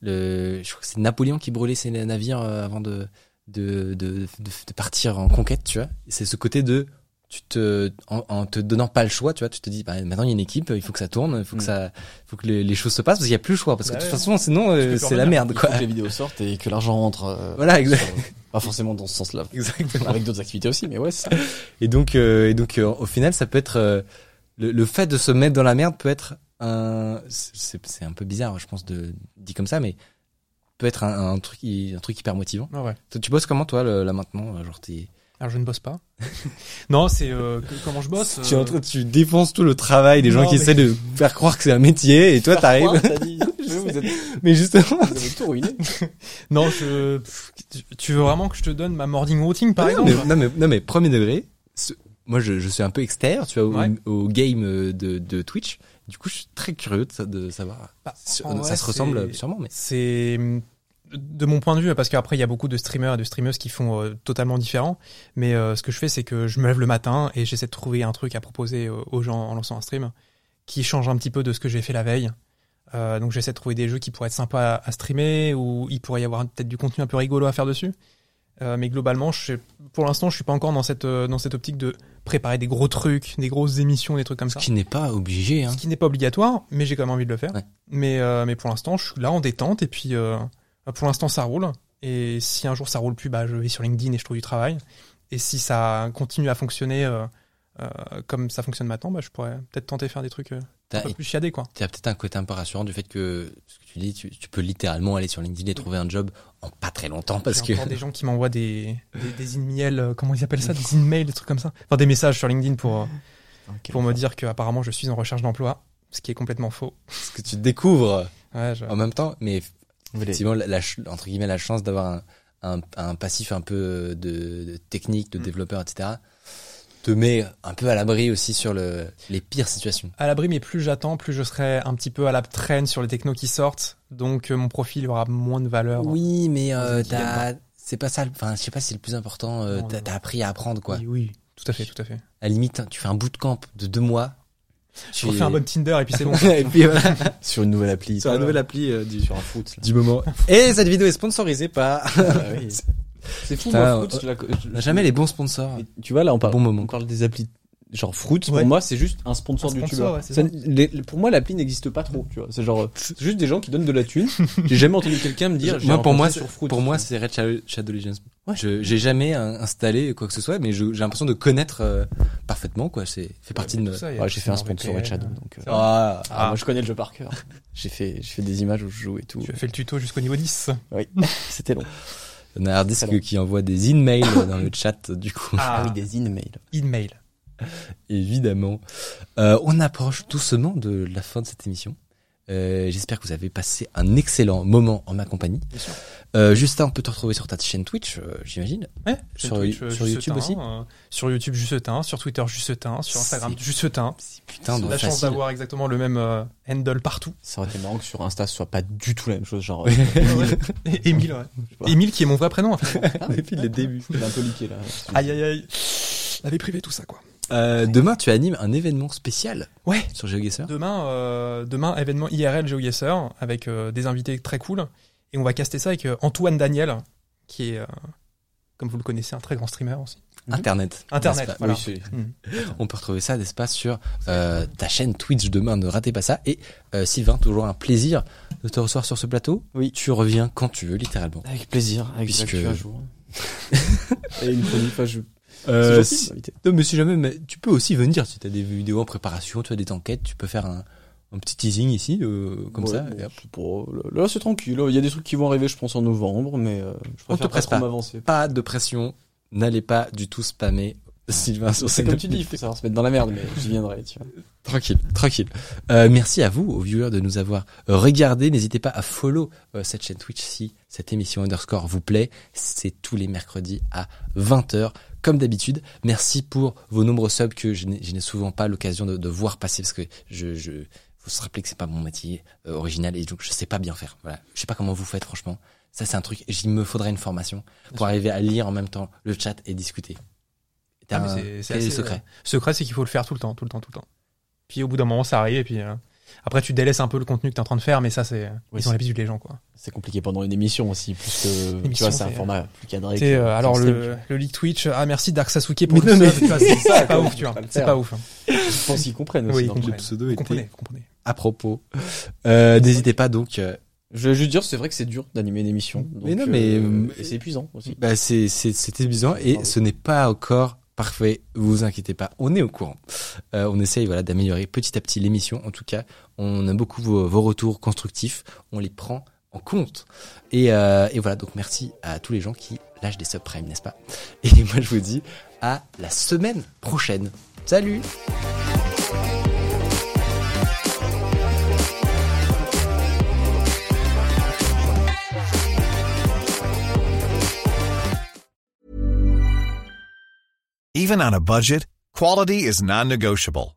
le, je crois que c'est Napoléon qui brûlait ses navires avant de, de, de, de, de partir en conquête, tu vois. C'est ce côté de, tu te en, en te donnant pas le choix, tu vois, tu te dis bah maintenant il y a une équipe, il faut que ça tourne, il faut que ça faut que les, les choses se passent parce qu'il y a plus le choix parce que bah de toute ouais. façon sinon euh, c'est la merde quoi. Il faut que les vidéos sortent et que l'argent rentre. Euh, voilà, exactement. Pas forcément dans ce sens-là. Exactement. Avec d'autres activités aussi, mais ouais, c'est ça. Et donc euh, et donc euh, au final ça peut être euh, le, le fait de se mettre dans la merde peut être un c'est c'est un peu bizarre je pense de dit comme ça mais peut être un, un truc un truc hyper motivant. Ah ouais. Tu, tu bosses comment toi le, là maintenant genre t'es... Alors je ne bosse pas. Non, c'est euh, que, comment je bosse. Euh... Tu es en train, tu défonces tout le travail des non, gens qui mais... essaient de faire croire que c'est un métier et toi t'arrives. Dit... êtes... Mais justement, vous avez tout ruiné. Non, je. Tu veux vraiment que je te donne ma morning routine par ah, exemple mais, non mais non mais premier degré. Moi, je, je suis un peu extérieur, tu vois, ouais. au, au game de, de Twitch. Du coup, je suis très curieux de, de savoir. Bah, Sur, non, vrai, ça se ressemble sûrement, mais c'est. De mon point de vue, parce qu'après il y a beaucoup de streamers et de streameuses qui font euh, totalement différent, mais euh, ce que je fais c'est que je me lève le matin et j'essaie de trouver un truc à proposer euh, aux gens en lançant un stream qui change un petit peu de ce que j'ai fait la veille. Euh, donc j'essaie de trouver des jeux qui pourraient être sympas à, à streamer ou il pourrait y avoir peut-être du contenu un peu rigolo à faire dessus. Euh, mais globalement, je sais, pour l'instant, je suis pas encore dans cette euh, dans cette optique de préparer des gros trucs, des grosses émissions, des trucs comme ça. Ce qui n'est pas obligé. Hein. Ce qui n'est pas obligatoire, mais j'ai quand même envie de le faire. Ouais. Mais euh, mais pour l'instant, je suis là en détente et puis. Euh, Pour l'instant, ça roule. Et si un jour ça roule plus, bah, je vais sur LinkedIn et je trouve du travail. Et si ça continue à fonctionner euh, euh, comme ça fonctionne maintenant, bah, je pourrais peut-être tenter de faire des trucs euh, un peu plus chiadés, quoi. Tu as peut-être un côté un peu rassurant du fait que ce que tu dis, tu, tu peux littéralement aller sur LinkedIn et trouver un job en pas très longtemps. Parce que... encore des gens qui m'envoient des, des, des in-mails, euh, comment ils appellent ça, des in-mails, des trucs comme ça. Enfin, des messages sur LinkedIn pour, euh, okay, pour me dire qu'apparemment je suis en recherche d'emploi, ce qui est complètement faux. Ce que tu découvres ouais, je... en même temps, mais. Effectivement, la, la, entre guillemets, la chance d'avoir un, un, un passif un peu de, de technique, de développeur, et cetera te met un peu à l'abri aussi sur le, les pires situations. À l'abri, mais plus j'attends, plus je serai un petit peu à la traîne sur les technos qui sortent. Donc, euh, mon profil aura moins de valeur. Oui, mais euh, t'as, c'est pas ça. Enfin, je sais pas si c'est le plus important. Euh, t'as, t'as appris à apprendre, quoi. Oui, oui, tout à fait, tout à fait. À la limite, tu fais un bootcamp de deux mois. Tu refais un bon Tinder et puis c'est bon. Et puis voilà. Sur une nouvelle appli. Sur une nouvelle appli euh, du sur un foot là. Du moment. Et cette vidéo est sponsorisée par. Ah, oui. C'est, c'est fou. Putain, moi, foot, on, la, je, on a jamais les bons sponsors. Tu vois là on parle. Bon moment. On parle des applis genre Fruit. Ouais. Pour moi c'est juste un sponsor, un sponsor du youtubeur. Ouais, ça, les, pour moi l'appli n'existe pas trop. Tu vois c'est genre c'est juste des gens qui donnent de la thune. J'ai jamais entendu quelqu'un me dire. Moi pour moi sur Fruit, pour moi c'est Red Shadow Legends. Ouais. Je j'ai jamais installé quoi que ce soit mais je, j'ai l'impression de connaître. Euh, parfaitement, quoi. C'est fait partie ouais, de. Ça, ouais, j'ai fait un sponsor Red Shadow. Donc, euh... ah, ah. Ah, moi, je connais le jeu par cœur. j'ai fait, j'ai fait des images où je joue et tout. Tu as fait le tuto jusqu'au niveau dix. Oui, c'était long. On a Hardisk qui envoie des in-mails dans le chat, du coup. Ah oui, des in-mails. In-mails. Évidemment. Euh, on approche doucement de la fin de cette émission. Euh, j'espère que vous avez passé un excellent moment en ma compagnie. Bien sûr. Euh, Justin, on peut te retrouver sur ta chaîne Twitch, euh, j'imagine. Ouais, sur, Twitch, euh, sur YouTube aussi. Euh, sur YouTube, Justin. Sur Twitter, Justin. Sur Instagram, c'est, Justin. C'est putain de la facile. Chance d'avoir exactement le même euh, handle partout. Ça aurait été marrant que sur Insta, ce soit pas du tout la même chose, genre. Émile, euh, ouais. Émile, ouais. qui est mon vrai prénom. En fait. ah, depuis le début, c'était un peu liqué là. Aïe aïe aïe. J'avais privé tout ça, quoi. Euh, demain, tu animes un événement spécial ouais. sur GeoGuessr. Demain, euh, demain événement I R L GeoGuessr avec euh, des invités très cool. Et on va caster ça avec euh, Antoine Daniel, qui est, euh, comme vous le connaissez, un très grand streamer aussi. Internet. Internet, voilà. Oui, mmh. On peut retrouver ça, n'est-ce pas, sur euh, ta chaîne Twitch demain. Ne ratez pas ça. Et euh, Sylvain, toujours un plaisir de te recevoir sur ce plateau. Oui. Tu reviens quand tu veux, littéralement. Avec plaisir. Avec Puisque... un jour. Et une chronique, enfin, je... Euh, si, non, mais si jamais, mais tu peux aussi venir si t'as des vidéos en préparation, tu as des enquêtes, tu peux faire un, un petit teasing ici, euh, comme ouais, ça. Bon, et c'est pour, là, là, c'est tranquille. Il y a des trucs qui vont arriver, je pense, en novembre, mais euh, je préfère on te presse pas, pas. Pas de pression. N'allez pas du tout spammer Sylvain sur scène. Comme tu dis, il faut savoir se mettre dans la merde, mais j'y viendrai, tu vois. Tranquille, tranquille. Euh, merci à vous, aux viewers, de nous avoir regardés. N'hésitez pas à follow euh, cette chaîne Twitch si cette émission Underscore vous plaît. C'est tous les mercredis à vingt heures. Comme d'habitude, merci pour vos nombreux subs que je n'ai, je n'ai souvent pas l'occasion de, de voir passer parce que je, je, faut se rappeler que c'est pas mon métier euh, original et donc je sais pas bien faire. Voilà, je sais pas comment vous faites franchement. Ça c'est un truc. Il me faudrait une formation pour arriver à lire en même temps le chat et discuter. Ah, mais c'est, c'est assez, secret. Euh, secret, c'est qu'il faut le faire tout le temps, tout le temps, tout le temps. Puis au bout d'un moment, ça arrive et puis. Euh... Après, tu délaisses un peu le contenu que t'es en train de faire, mais ça, c'est, oui, ils sont l'habitude les gens, quoi. C'est compliqué pendant une émission aussi, plus que, l'émission, tu vois, c'est, c'est un format plus cadré. C'est, euh, alors, le, le leak Twitch, ah, merci Dark Sasuke pour mais le non, sub, tu vois, c'est, c'est pas ouf, tu vois. C'est pas ouf. Je pense qu'ils comprennent aussi. Oui, donc, le pseudo était. Comprenez, comprenez. À propos. Euh, n'hésitez pas donc, euh, je veux juste dire, c'est vrai que c'est dur d'animer une émission. Donc, mais non, mais, euh, c'est épuisant aussi. Bah, c'est, c'est, c'est épuisant et ce n'est pas encore parfait, vous inquiétez pas, on est au courant. Euh, on essaye voilà, d'améliorer petit à petit l'émission. En tout cas, on aime beaucoup vos, vos retours constructifs, on les prend en compte. Et, euh, et voilà, donc merci à tous les gens qui lâchent des subprimes, n'est-ce pas ? Et moi, je vous dis à la semaine prochaine. Salut ! Even on a budget, quality is non-negotiable.